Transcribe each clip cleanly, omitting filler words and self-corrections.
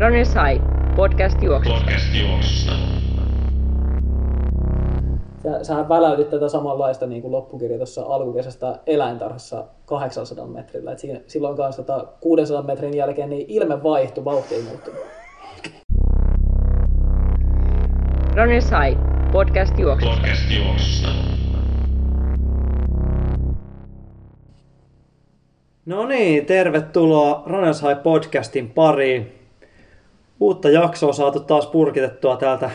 Runner's High Podcast juoksusta. Sähän väläytit tätä samanlaista niin kuin loppukirja tuossa alkukesästä eläintarhassa 800 metrillä. Et silloin kanssa 600 metrin jälkeen niin ilme vaihtui, vauhti ei muuttunut. Runner's High Podcast juoksusta. No niin, tervetuloa Runner's High Podcastin pariin. Uutta jaksoa saatu taas purkitettua täältä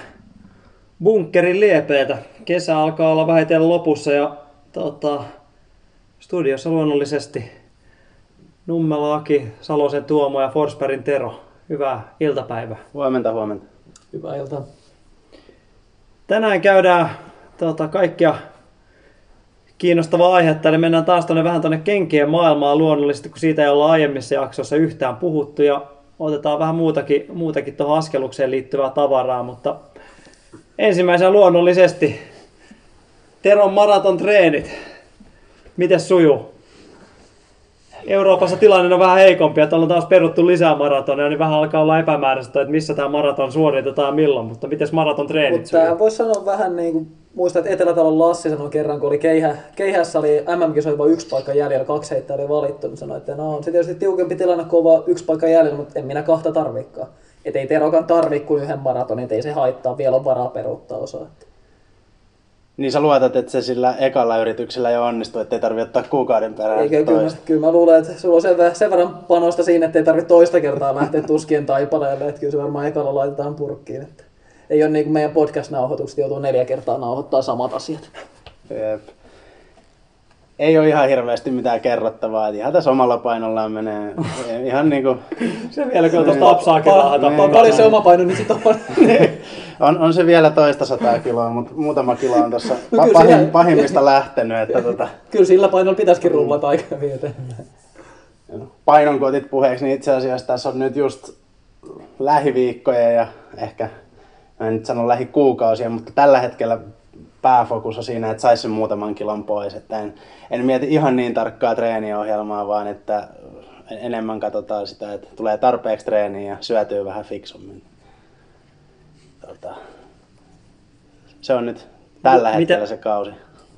bunkkerin liepeiltä. Kesä alkaa olla vähitellen lopussa ja studiossa luonnollisesti Nummela, Aki, Salosen Tuomo ja Forsbergin Tero. Hyvää iltapäivää. Huomenta. Hyvää iltaa. Tänään käydään kaikkia kiinnostavaa aihetta, eli mennään taas vähän kenkien maailmaan luonnollisesti, kun siitä ei olla aiemmissa jaksoissa yhtään puhuttu ja otetaan vähän muutakin tuohon askelukseen liittyvää tavaraa, mutta ensimmäisenä luonnollisesti Teron maratontreenit. Mites sujuu? Euroopassa tilanne on vähän heikompi ja tuolla on taas peruttu lisää maratoneja, niin vähän alkaa olla epämääräistä, että missä tämä maraton suoritetaan milloin, mutta mites maratontreenit sujuu? Tämä voisi sanoa vähän niin kuin, muistan, että Etelätalon Lassi sanoi kerran, kun oli keihässä oli MM-kisoja vain yksi paikka jäljellä, 2 heittää oli valittu, niin sanoi, että no, se tietysti tiukempi tilanne, kun on vaan 1 paikka jäljellä, mutta en minä 2 tarvikaan. Että ei Terokaan tarvitse kuin 1 maratonin, ei se haittaa, vielä on varaa peruuttaa osaa. Niin sä luotat, että se sillä ekalla yrityksellä jo onnistuu, ettei tarvitse ottaa kuukauden perään toista? Kyllä mä luulen, että sulla on sen verran panosta siinä, ettei tarvitse toista kertaa lähteä tuskien taipaleelle, että kyllä se varmaan ekalla laitetaan purkkiin. Että ei ole niin kuin meidän podcast-nauhoitukset, joutuu 4 kertaa nauhoittaa samat asiat. Jep. Ei ole ihan hirveästi mitään kerrottavaa, ihan tässä omalla painollaan menee ihan niinku... Se vielä kun tuosta apsaa kerran, paljon se oma paino, niin sit on. On se vielä toista 100 kiloa, mutta muutama kilo on tuossa no, pahimmista lähtenyt. Että Kyllä sillä painolla pitäisikin rullata aikaa vieteen. Painonkotit puheeksi, niin itse asiassa tässä on nyt just lähiviikkoja ja ehkä... Mä en nyt sano lähikuukausia, mutta tällä hetkellä pääfokus on siinä, että saisi sen muutaman kilon pois. Että en mieti ihan niin tarkkaa treeniohjelmaa, vaan että enemmän katsotaan sitä, että tulee tarpeeksi treeniä ja syötyy vähän fiksummin. Se on nyt tällä hetkellä se kausi.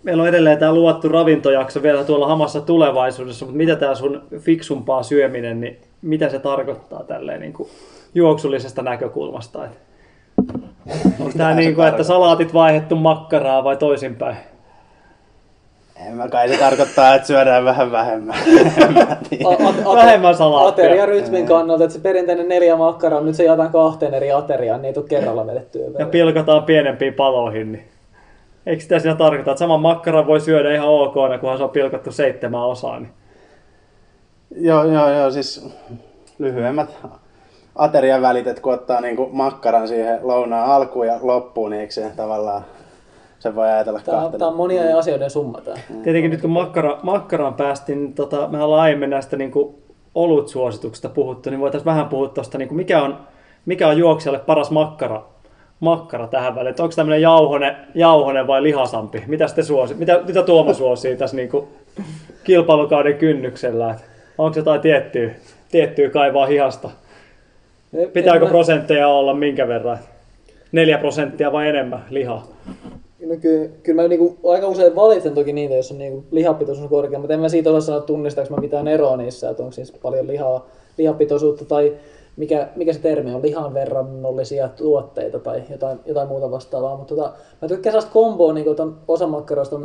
Meillä on edelleen tämä luvattu ravintojakso vielä tuolla hamassa tulevaisuudessa, mutta mitä tämä sun fiksumpaa syöminen, niin mitä se tarkoittaa tälleen niin kuin juoksullisesta näkökulmasta? Onko tämä niin kuin, että salaatit vaihdettu makkaraa vai toisinpäin? Kai se tarkoittaa, että syödään vähän vähemmän. Vähemmän salaattia. Ateriarytmin kannalta, että se perinteinen 4 makkaraa, nyt se jaetaan 2 eri ateriaan, niin ei tule kerralla vedettyä. Ja pilkataan pienempiin paloihin. Niin. Eikö sitä siinä tarkoita, että saman makkaran voi syödä ihan ok, kunhan se on pilkattu 7 osaa? Niin. Joo, siis lyhyemmät aterian välit, että kun ottaa niin kuin makkaran siihen lounaan alkuun ja loppuun, niin eikö se tavallaan sen voi ajatella kahtena? Tämä on monia asioiden summa. Tietenkin nyt kun makkaraan päästiin, niin me ollaan aiemmin näistä niin kuin olutsuosituksista puhuttu, niin voitaisiin vähän puhua tuosta, niin kuin mikä on juoksijalle paras makkara tähän väliin. Että onko tämmöinen jauhonen vai lihasampi? Mitä Tuomo suosii tässä niin kuin kilpailukauden kynnyksellä? Onko jotain tiettyä kaivaa hihasta? Pitääkö prosentteja olla minkä verran? 4% vai enemmän lihaa? No kyllä mä niinku aika usein valitsen toki niitä, jos on niinku lihapitoisuus korkea, mutta en mä siitä osaa sanoa, tunnistaanko mä mitään eroa niissä, että onko siis paljon lihapitoisuutta tai mikä se termi on, lihan verrannollisia tuotteita tai jotain muuta vastaavaa. Mutta mä tykkään sellaista komboa, niin että osa makkaroista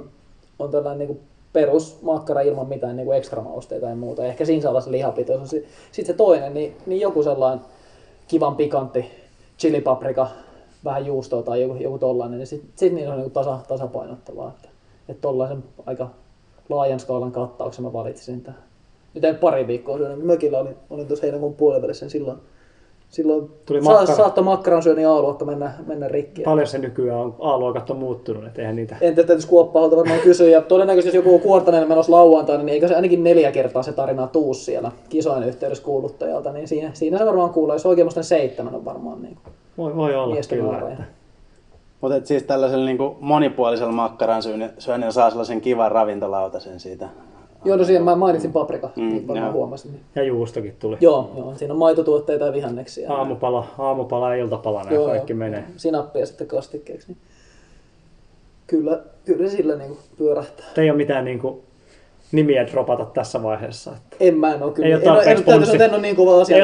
on tällainen niinku perusmakkara ilman mitään niinku ekstramausteita tai muuta. Ehkä siinä saa olla se lihapitoisuus. Sitten se toinen, niin joku sellainen kivan pikantti, chilipaprika, vähän juustoa tai joku tollainen, niin sitten niillä on niin tasapainottavaa. Että tollaisen aika laajan skaalan kattauksen mä valitsin tämän. Nyt ei pari viikkoa syönyt, niin mökillä olin tuossa heinäkuun puolivälissä, niin silloin saattoi makkaran syöni A-luokka mennä rikki. Paljon se nykyään on, A-luokat on muuttunut, et eihän niitä... Entä täytyisi kuoppaholta varmaan kysyä, ja todennäköisesti jos joku on Kuortaneelle menossa lauantaina, niin eikö se ainakin 4 kertaa se tarina tuu siellä kisojen yhteydessä kuuluttajalta, niin siinä se varmaan kuulee, jos oikein musta 7 on varmaan niin kuin... Voi olla kyllä. Mutta siis tällaisella niin kuin monipuolisella makkaran syönnillä saa sellaisen kivan ravintolautasen siitä Joo, no siihen mä mainitsin paprika, niin varmaan huomasin. Ja juustokin tuli. Joo, siinä on maitotuotteita ja vihanneksia. Aamupala ja iltapala, nämä kaikki menee. Sinappia sitten kastikkeeksi. Niin kyllä sillä niin kuin pyörähtää. Ei ole mitään niin kuin nimiä dropata tässä vaiheessa. Että ei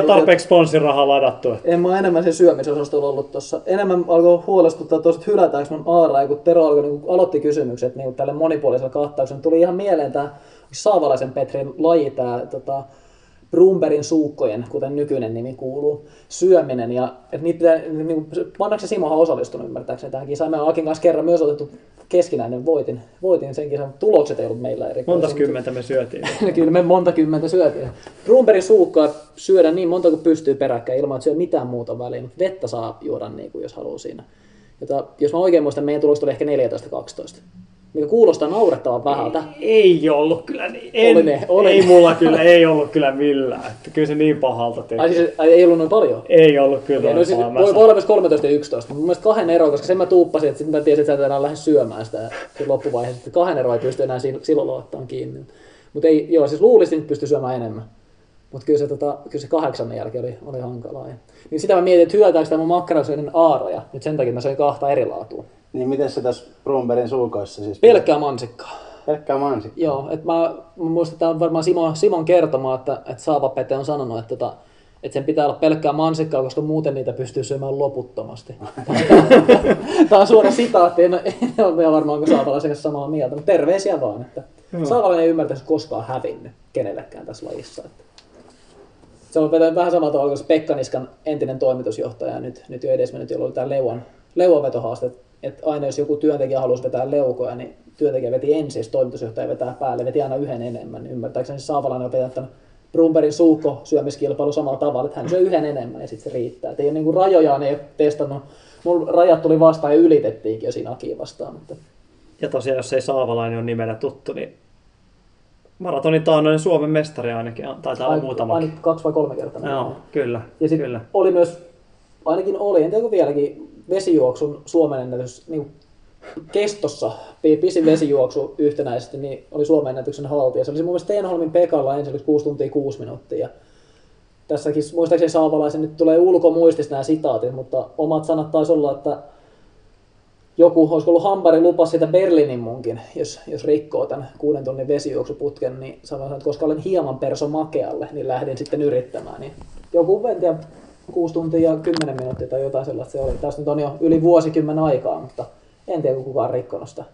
ole tarpeeksi sponssirahaa ladattu. Että. En mä ole enemmän sen syömisosastolla ollut tuossa. Enemmän alkoi huolestuttaa tuossa, että hylätäänkö mun aaraa, kun Tero alkoi, niin kun aloitti kysymykset niin tälle monipuolisella kattauksella. Tuli ihan mieleen tämä Saavalaisen Petrin laji, tämä Brunbergin suukkojen, kuten nykyinen nimi kuuluu, syöminen. Ja, Vanha Simo on osallistunut ymmärtääkseni tähän kisaan. Me on Akin kanssa kerran myös otettu keskinäinen voitin sen kisan, mutta tulokset ei ollut meillä eri. Montas kymmentä me syötiin. Kyllä me monta kymmentä syötiin. Brunbergin suukkaa syödä niin monta kuin pystyy peräkkäin ilman, että syö mitään muuta väliin, mutta vettä saa juoda niin kuin jos haluaa siinä. Jos mä oikein muistan, meidän tulokset oli ehkä 14-12. Mikä kuulostaa naurettavan vähältä. Ei ollut kyllä niin. Ei mulla kyllä, ei ollut kyllä millään. Että kyllä se niin pahalta teki. Ei ollut noin paljon? Ei ollut kyllä noin paljon. Voi olla myös 13 ja 11. Mun mielestä 2 eroa, koska sen mä tuuppasin, että sitten mä tiesin, että sä enää lähde syömään sitä loppuvaiheessa. Että 2 eroa ei pysty enää silloin ottamaan kiinni. Mutta siis luulisin, että pystyi syömään enemmän. Mutta kyllä se, se 8 jälkeen oli hankalaa. Niin sitä mä mietin, että hyötääkö sitä mun makkarausyöiden aaroja. Nyt sen takia mä söin 2 eri laatua. Niin miten se tässä Brunbergin suukoissa siis? Pelkkää mansikkaa. Pelkkää mansikkaa? Joo, että mä muistan varmaan Simon kertomaa, että Saava-Pete on sanonut, että sen pitää olla pelkkää mansikkaa, koska muuten niitä pystyy syömään loputtomasti. Tämä on suora sitaatti, en ole varmaan Saavalaisen kanssa samaa mieltä, mutta terveisiä vaan. Että Saavalainen ei ymmärtäisi koskaan hävinnyt kenellekään tässä lajissa. Se on vähän samaa tavalla kuin Pekka Niskan entinen toimitusjohtaja, nyt jo edesmennyt, jolla oli tämä leuanvetohaaste. Että aina jos joku työntekijä halusi vetää leukoja, niin työntekijä veti ensin, jos toimitusjohtaja vetää päälle, veti aina yhden enemmän. Niin ymmärtääkseni Saavalainen on vetänyt Brunbergin suukko syömiskilpailu samalla tavalla, että hän syö yhden enemmän ja sitten se riittää. Et ei ole niin kuin rajojaan, ei ole testannut. Mulla rajat tuli vastaan ja ylitettiinkin jo siinä Akiin vastaan. Mutta. Ja tosiaan, jos ei Saavalainen ole nimenä tuttu, niin maratonin taannoinen Suomen mestari ainakin, taitaa olla muutamakin. Ainakin 2 vai 3 kertaa. Joo, kyllä. Ja sitten oli myös, ainakin oli, en tiedä kun vieläkin, vesijuoksun Suomen ennätys niin kestossa, pisin vesijuoksu yhtenäisesti, niin oli Suomen ennätyksen haltija. Se oli mun mielestä Tenholmin Pekalla ensin 6 tuntia 6 minuuttia. Tässäkin muistaakseni Saavalaisen nyt tulee ulkomuistista nämä sitaatit, mutta omat sanat taisi olla, että joku olisi ollut hampari lupa sitä Berliinin munkin, jos rikkoo tämän 6 tunnin vesijuoksuputken, niin sanoin, että koska olen hieman perso makealle, niin lähdin sitten yrittämään. Niin joku venti 6 tuntia ja 10 minuuttia tai jotain sellaista se oli. Tässä nyt on jo yli vuosikymmen aikaa, mutta en tiedä, kun kukaan on rikkonut sitä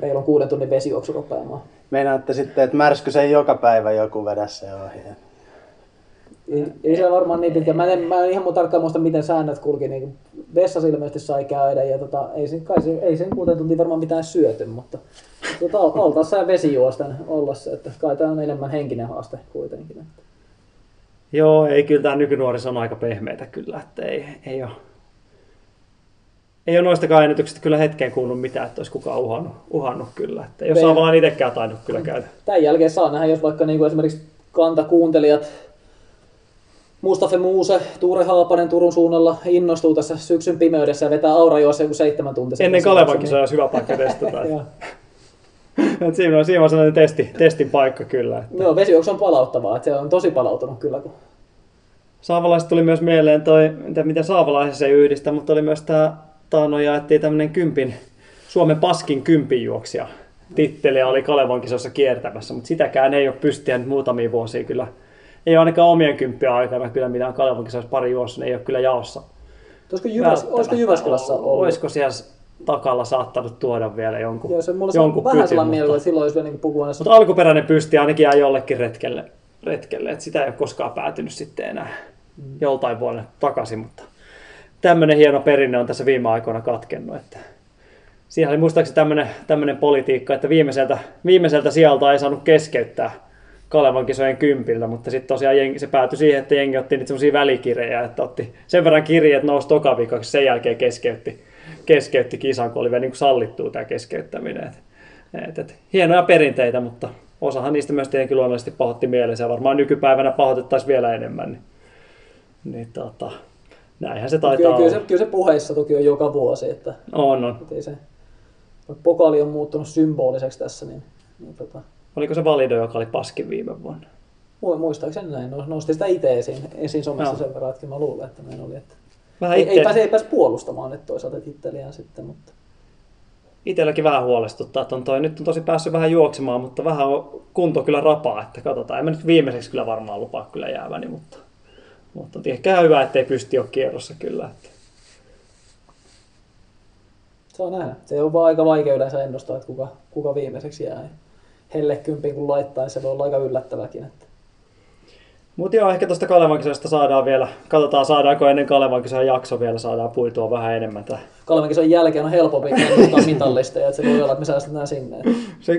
reilun 6 tunnin vesijuoksurupeamaa. Meinaatte sitten, että märsky sen joka päivä joku vedä sen ohi? Ei se varmaan niin pitkä. Mä en ihan mun tarkkaan muista, miten säännöt kulki. Niin vessassa ilmeisesti sai käydä ja ei sen 6 tuntia varmaan mitään syöty, mutta oltaessa ja vesijuosten ollassa. Että kai tämä on enemmän henkinen haaste kuitenkin. Joo, ei kyllä tämä nykynuori on aika pehmeitä kyllä, että ei ole noistakaan ennätyksistä kyllä hetkeen kuullut mitään, että olisi kukaan uhannut kyllä, että jos on vaan itsekään tainnut kyllä käydä. Tämän jälkeen saa nähdä, jos vaikka niin kuin esimerkiksi kantakuuntelijat Mustafa Muuse, Tuure Haapanen Turun suunnalla innostuu tässä syksyn pimeydessä ja vetää Aurajoessa joku 7 tuntia. Ennen Kalevan kisaa olisi hyvä paikka testata. Siinä on sellainen testin paikka kyllä. Että. Joo, vesijuoksu on palauttavaa, että se on tosi palautunut kyllä. Kun. Saavalaisesta tuli myös mieleen toi, mitä Saavalaisessa ei yhdistä, mutta oli myös taannoin jaettiin tämmöinen Suomen paskin 10 juoksija titteliä oli Kalevan kisossa kiertämässä, mutta sitäkään ei ole pystynyt muutamia vuosia kyllä. Ei ainakaan omien 10 aikana kyllä mitään Kalevan kisossa pari juossa, ei ole kyllä jaossa. Olisiko Jyväskylässä ollut? Olisiko siellä takalla saattanut tuoda vielä jonkun. Joo, se mulla jonkun vähän sellainen mielellä, että silloin olisi vielä niin pukuhuoneessa. Mutta alkuperäinen pysti ainakin jää jollekin retkelle. Että sitä ei ole koskaan päätynyt sitten enää joltain vuonna takaisin. Mutta tämmöinen hieno perinne on tässä viime aikoina katkennut. Että siinä oli muistaakseni tämmöinen politiikka, että viimeiseltä sieltä ei saanut keskeyttää Kalevan kisojen 10, mutta sitten tosiaan se päätyi siihen, että jengi otti niitä semmoisia välikirjejä, että otti sen verran kirjeet, että nousi tokaviikaksi, sen jälkeen keskeytti kisan, kun oli vielä niin kuin sallittua tämä keskeyttäminen. Hienoja perinteitä, mutta osahan niistä myös tietenkin luonnollisesti pahoitti mielensä. Varmaan nykypäivänä pahoitettaisiin vielä enemmän. Näinhän se taitaa olla. Kyllä se puheissa toki on joka vuosi. Että, on. Että se, pokaali on muuttunut symboliseksi tässä. Niin, Oliko se Valido, joka oli paskin viime vuonna? Muistaakseni näin. Nostin sitä itse esiin somessa sen verran, että mä luulen, että näin oli. Että ei pääse puolustamaan nyt toisaalta titteliään sitten, mutta... Itselläkin vähän huolestuttaa, että nyt on tosi päässyt vähän juoksemaan, mutta vähän kunto kyllä rapaa, että katsotaan. En mä nyt viimeiseksi kyllä varmaan lupaa kyllä jääväni, mutta ehkä hyvä, ettei pysty ole kierrossa kyllä. Että... Se on näin. Se on vaan aika vaikea yleensä ennustaa, että kuka viimeiseksi jää. Hellekympiin kun laittaa, niin se voi olla aika yllättäväkin. Että... Mutta joo, ehkä tuosta Kalevan kisasta saadaan vielä, katsotaan saadaanko ennen Kalevan kisan jakso vielä, saadaan puitua vähän enemmän. Kalevan kisan jälkeen on helpompi ottaa mitallisteja, että se voi olla, että me säästetään sinne.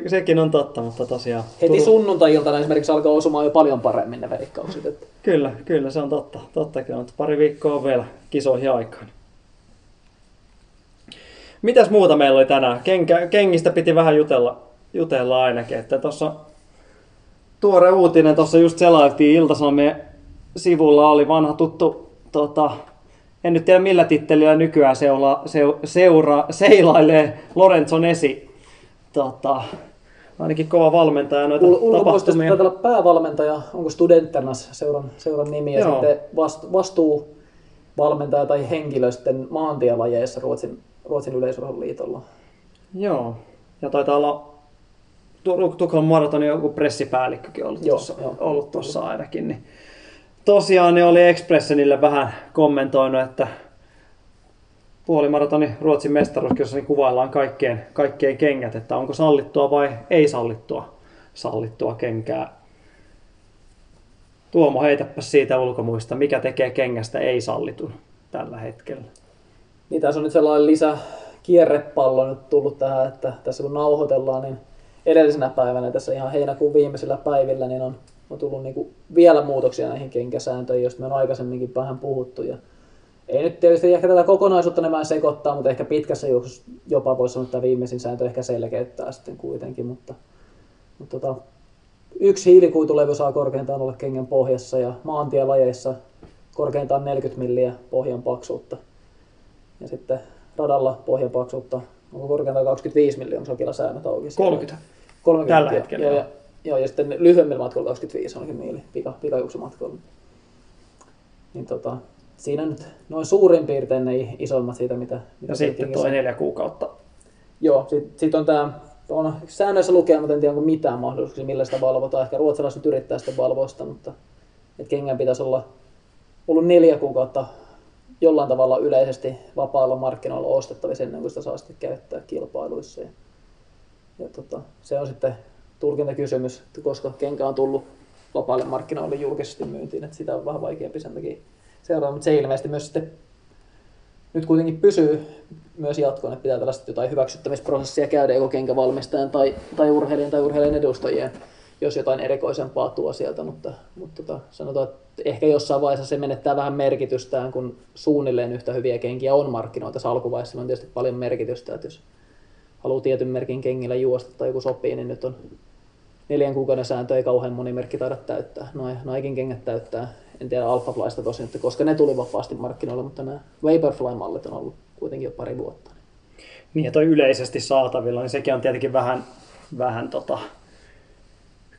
Sekin on totta, mutta tosiaan... Heti sunnuntai-iltana esimerkiksi alkaa osumaan jo paljon paremmin ne veikkaukset. Että... Kyllä, se on totta kyllä, mutta pari viikkoa on vielä kisoihin aikaan. Mitäs muuta meillä oli tänään? Kengistä piti vähän jutella ainakin, että tuossa... Tuore uutinen tuossa just selailtiin Ilta-Sanomien sivulla, oli vanha tuttu, en nyt tiedä millä tittelillä nykyään seilailee Lorenzo Nesi. Ainakin kova valmentaja noita tapahtumia. Taitaa olla päävalmentaja, onko Studentternas seuran nimi, ja sitten vastuuvalmentaja tai henkilö sitten maantielajeissa Ruotsin yleisurheiluliitolla. Joo, ja taitaa olla... Tukholman maratonin joku pressipäällikkökin ollut tuossa ainakin. Niin. Tosiaan ne oli Expressenille vähän kommentoinut, että puolimaratonin Ruotsin mestaruuskirjassa niin kuvaillaan kaikkien kengät, että onko sallittua vai ei sallittua kenkää. Tuomo, heitäpä siitä ulkomuista, mikä tekee kengästä ei sallitun tällä hetkellä. Niin, tässä on nyt sellainen lisäkierrepallo nyt tullut tähän, että tässä kun nauhoitellaan, niin edellisenä päivänä, tässä ihan heinäkuun viimeisillä päivillä, niin on tullut niin kuin vielä muutoksia näihin kenkäsääntöihin, joista me on aikaisemminkin vähän puhuttu. Ja ei nyt tietysti ehkä tätä kokonaisuutta nämä sekoittaa, mutta ehkä pitkässä juoksussa jopa voisi sanoa, että viimeisin sääntö ehkä selkeyttää sitten kuitenkin. Mutta yksi hiilikuitulevy saa korkeintaan olla kengän pohjassa ja maantielajeissa korkeintaan 40 milliä pohjan paksuutta. Ja sitten radalla pohjan paksuutta. Onko korkeintaan 25 miljoonaa sokilla säännöt auki? 30 tällä hetkellä. Joo, ja sitten lyhyemmillä matkoilla 25 onkin mieli, pikajuoksumatkoilla. Niin siinä nyt noin suurin piirtein ne isoimmat siitä, mitä ja sitten tuo 4 kuukautta. Joo, sit on tämä, on säännöissä lukee, mutta en tiedä onko mitään mahdollisuuksia, millä sitä valvotaan. Ehkä ruotsalaiset nyt yrittää sitä valvoista, mutta kengän pitäisi olla ollut 4 kuukautta. Jollain tavalla yleisesti vapailla markkinoilla ostettavissa ennen kuin sitä saa sitten käyttää kilpailuissa. Ja se on sitten tulkintakysymys, koska kenkä on tullut vapaille markkinoille julkisesti myyntiin, että sitä on vähän vaikeampi sen takia seurata, mutta se ilmeisesti myös sitten nyt kuitenkin pysyy myös jatkoon, että pitää tällaista jotain hyväksyttämisprosessia käydä joko kenkävalmistajan tai urheilijan tai urheilijan edustajien, jos jotain erikoisempaa tuo sieltä, mutta sanotaan, että ehkä jossain vaiheessa se menettää vähän merkitystään, kun suunnilleen yhtä hyviä kenkiä on markkinoilla. Tässä alkuvaiheessa on tietysti paljon merkitystä, että jos haluaa tietyn merkin kengillä juosta tai joku sopii, niin nyt on 4 kuukauden sääntö, ei kauhean moni merkki taida täyttää. Noikin kengät täyttää, en tiedä Alphaflysta tosin, koska ne tuli vapaasti markkinoille, mutta nämä Vaporfly-mallit on ollut kuitenkin jo pari vuotta. Niin ja toi yleisesti saatavilla, niin sekin on tietenkin vähän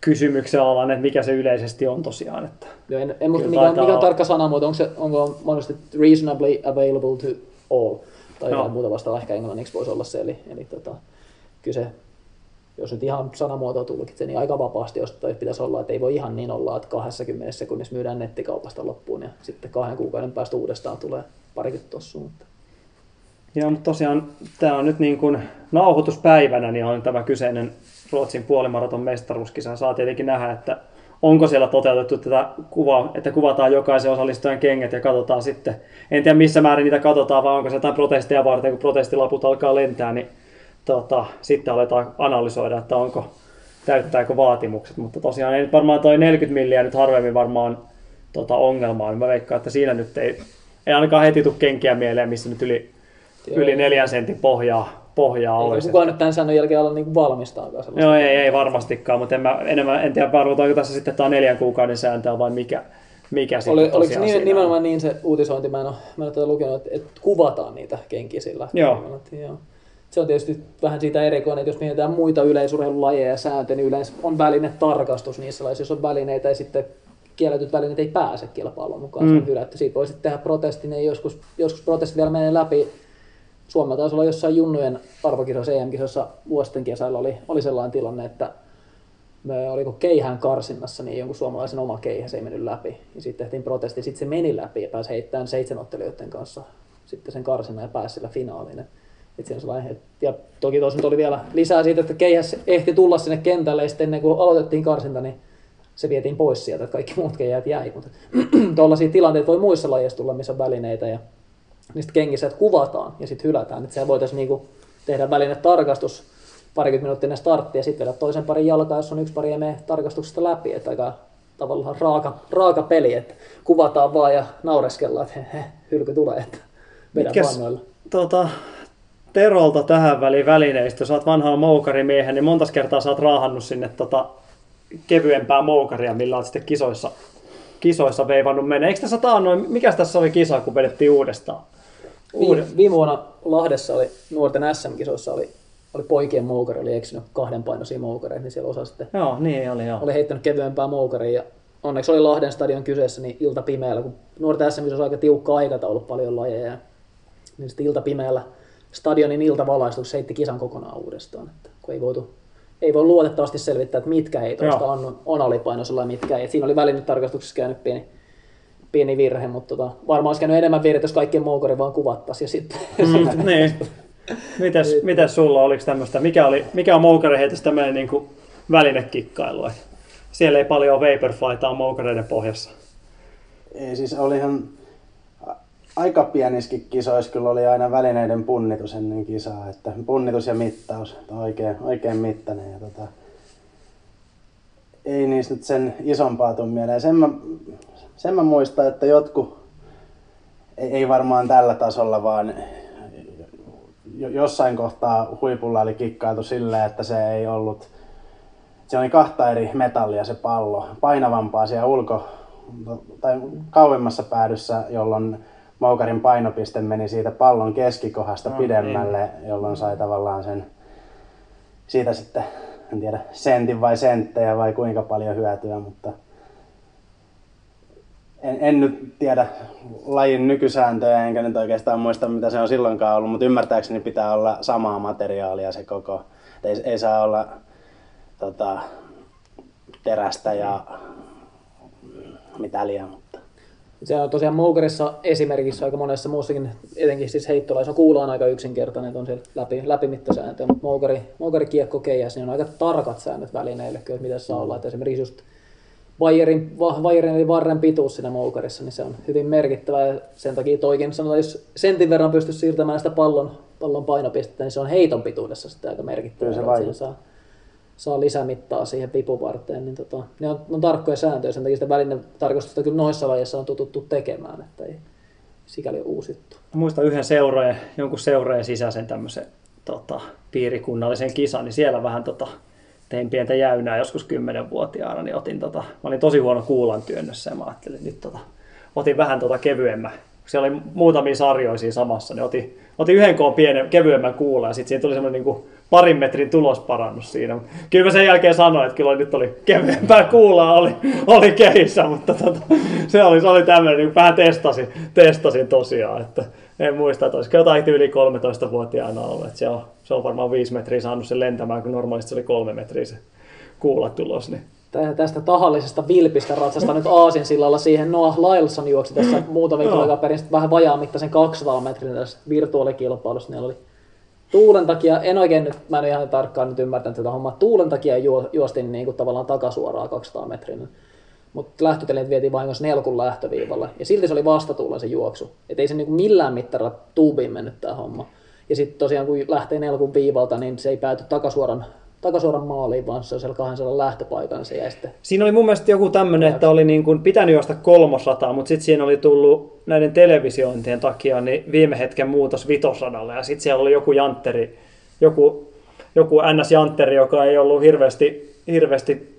kysymyksen alan, että mikä se yleisesti on tosiaan. Että joo, en muista mikä on tarkka sanamuoto, onko mahdollisesti reasonably available to all, tai muuta vastaan, ehkä englanniksi voisi olla se, eli kyse, jos nyt ihan sanamuotoa tulkitsee, niin aika vapaasti jostain pitäisi olla, että ei voi ihan niin olla, että 20 sekunnissa myydään nettikaupasta loppuun, ja sitten 2 kuukauden päästä uudestaan tulee parikymmentä tossuun. Joo, mutta tosiaan tämä on nyt niin kuin nauhoituspäivänä, niin on tämä kyseinen Ruotsin puolimaraton mestaruuskisa. Saa tietenkin nähdä, että onko siellä toteutettu tätä kuvaa, että kuvataan jokaisen osallistujan kengät ja katsotaan sitten. En tiedä missä määrin niitä katsotaan, vaan onko se jotain protesteja varten, kun protestilaput alkaa lentää, niin sitten aletaan analysoida, että täyttääkö vaatimukset. Mutta tosiaan ei nyt varmaan toi 40 milliä nyt harvemmin varmaan ongelmaa. Mä veikkaan, että siinä nyt ei ainakaan heti tule kenkiä mieleen, missä nyt yli 4 sentin pohjaa olisi. Eikä kukaan nyt tämän säännön jälkeen ala niin valmistaakaan sellaista. Joo, ei varmastikaan, mutta en tiedä, arvotaanko tässä sitten tämä 4 kuukauden sääntöä vai mikä sitten tosiaan oliko siinä on. Nimenomaan niin se uutisointi, mä en ole tätä lukenut, että kuvataan niitä kenkiä sillä. Joo. Se on tietysti vähän siitä erikoinen, että jos mietitään muita yleisurheilulajeja ja sääntöjä, niin yleensä on välinetarkastus niissä lajeissa, jos on välineitä ja sitten kielletyt välineet ei pääse kilpailuun mukaan. Se on hyvä, että siitä voi sitten tehdä protesti, niin joskus protesti vielä menee läpi. Suomella taisi olla jossain junnujen arvokisoissa, EM-kisoissa vuosien kesällä oli sellainen tilanne, että oliko keihään karsinnassa, niin jonkun suomalaisen oma keihäs ei mennyt läpi. Ja sitten tehtiin protesti, sitten se meni läpi ja pääsi heittämään seitsemänottelijoiden kanssa sitten sen karsinnan ja pääsi sillä finaaliin. Ja toki tuossa nyt oli vielä lisää siitä, että keihäs ehti tulla sinne kentälle ja sitten ennen kuin aloitettiin karsinta, niin se vietiin pois sieltä, että kaikki muut keihät jäi. Mutta tuollaisia tilanteita voi muissa lajeissa tulla, missä on välineitä ja niistä kengissä kuvataan ja sitten hylätään. Että siellä voitaisiin niinku tehdä välinetarkastus parikymmentä minuuttia ennen starttia ja sitten vielä toisen parin jalkaa, jos on yksi pari ja menee tarkastuksesta läpi. Että aika tavallaan raaka peli, että kuvataan vaan ja naureskellaan, että hylky tulee, että vedän vannoilla. Terolta tähän väliin välineistä, sä oot vanhaa moukarimiehen, niin montas kertaa sä oot raahannut sinne kevyempää moukaria, millä oot sitten kisoissa veivannut mennä. Eikö tässä mikäs tässä oli kisa, kun vedettiin uudestaan? Viime vuonna Lahdessa oli nuorten SM-kisoissa oli poikien moukari, oli eksynyt kahdenpainoisia moukareja, niin siellä osa sitten oli heittänyt kevyempää moukaria. Ja onneksi oli Lahden stadion kyseessä, niin ilta pimeällä, kun nuorten SM-kisoissa aika tiukka aikataulu, paljon lajeja, niin sitten ilta pimeällä stadionin iltavalaistuksessa heitti kisan kokonaan uudestaan, että kun ei voi luotettavasti selvittää, että mitkä heitoista on alipainoisella ja mitkä ei. Et siinä oli välinetarkastuksessa käynyt pieni virhe, mutta varmaan olisi käynyt enemmän virhe, jos kaikkien moukarin vaan kuvattaisiin ja sitten. Niin. Mitäs sulla, oliko tämmöistä, mikä on moukarin heitosta tämmöinen niin kuin välinekikkailua? Siellä ei paljon vaporflyta moukareiden pohjassa. Ei, siis olihan aika pienissäkin kisoissa kyllä oli aina välineiden punnitus ennen kisaa, että punnitus ja mittaus, että oikein mittainen. Ja ei niistä nyt sen isompaa tule mieleen. Sen mä muistan, että jotkut, ei varmaan tällä tasolla, vaan jossain kohtaa huipulla oli kikkailtu silleen, että se ei ollut, se oli kahta eri metallia se pallo, painavampaa siellä kauemmassa päädyssä, jolloin moukarin painopiste meni siitä pallon keskikohdasta pidemmälle, jolloin sai tavallaan sen siitä sitten, en tiedä, sentin vai senttejä vai kuinka paljon hyötyä, mutta en nyt tiedä lajin nykysääntöjä, enkä nyt oikeastaan muista mitä se on silloinkaan ollut, mutta ymmärtääkseni pitää olla samaa materiaalia se koko, ei saa olla terästä ja mitalia. Se on tosiaan moukarissa esimerkiksi aika monessa muussakin, etenkin siis heittolaisessa kuulaan aika yksinkertainen, että on siellä läpimittasääntö, mutta moukarikiekko keihäs, niin on aika tarkat säännöt välineille, että mitä saa olla. Että esimerkiksi just vaijerin eli varren pituus siinä moukarissa, niin se on hyvin merkittävä ja sen takia toikin sanotaan, jos sentin verran pystyisi siirtämään sitä pallon painopistettä, niin se on heiton pituudessa sitten aika merkittävä. Saa lisämittaa siihen pipuvarteen, niin ne on tarkkoja sääntöjä, sen takia sitä välinetarkastusta kyllä noissa lajeissa on tututtu tekemään, että ei sikäli ole uusittu. Muistan yhden jonkun seuraajan sisäisen tämmöisen piirikunnallisen kisan, niin siellä vähän tein pientä jäynää joskus 10-vuotiaana, niin mä olin tosi huono kuulan työnnössä ja mä ajattelin, että nyt otin vähän kevyemmän. Siellä oli muutamia sarjoisia samassa, niin otin yhden koon pienen kevyemmän kuulan ja sitten siinä tuli semmoinen niin parin metrin tulosparannus siinä. Kyllä mä sen jälkeen sanoin, että kyllä nyt oli kevyempää kuulaa oli kehissä, mutta se oli tämmöinen, niin vähän testasin tosiaan. Että en muista, että olisiko jotain yli 13-vuotiaana ollut. Että se on varmaan 5 metriä saanut sen lentämään, kun normaalisti se oli 3 metriä se kuulatulos. Niin. Tästä tahallisesta vilpistä ratsasta nyt aasinsillalla siihen Noah Lailson juoksi tässä muutamia kilokaperin vähän vajaamittaisen 200 metrin tässä virtuaalikilpailussa. Niillä oli tuulen takia, mä en ihan tarkkaan nyt ymmärtänyt tätä hommaa, tuulen takia juostin niin kuin tavallaan takasuoraan 200 metrin. Mutta lähtötelineet vietiin vahingossa nelkun lähtöviivalle ja silti se oli vastatuulen se juoksu. Et ei se niin kuin millään mittarilla tuubiin mennyt tämä homma. Ja sitten tosiaan kun lähtee nelkun viivalta, niin se ei pääty takasuoran maaliin, vaan se on siellä 200 lähtöpaikan. Se jäi sitten. Siinä oli mun mielestä joku tämmöinen, että oli niin kuin pitänyt juosta 300, mutta sitten siinä oli tullut näiden televisiointien takia niin viime hetken muutos 500, ja sitten siellä oli joku jantteri, joku NS-jantteri, joka ei ollut hirveästi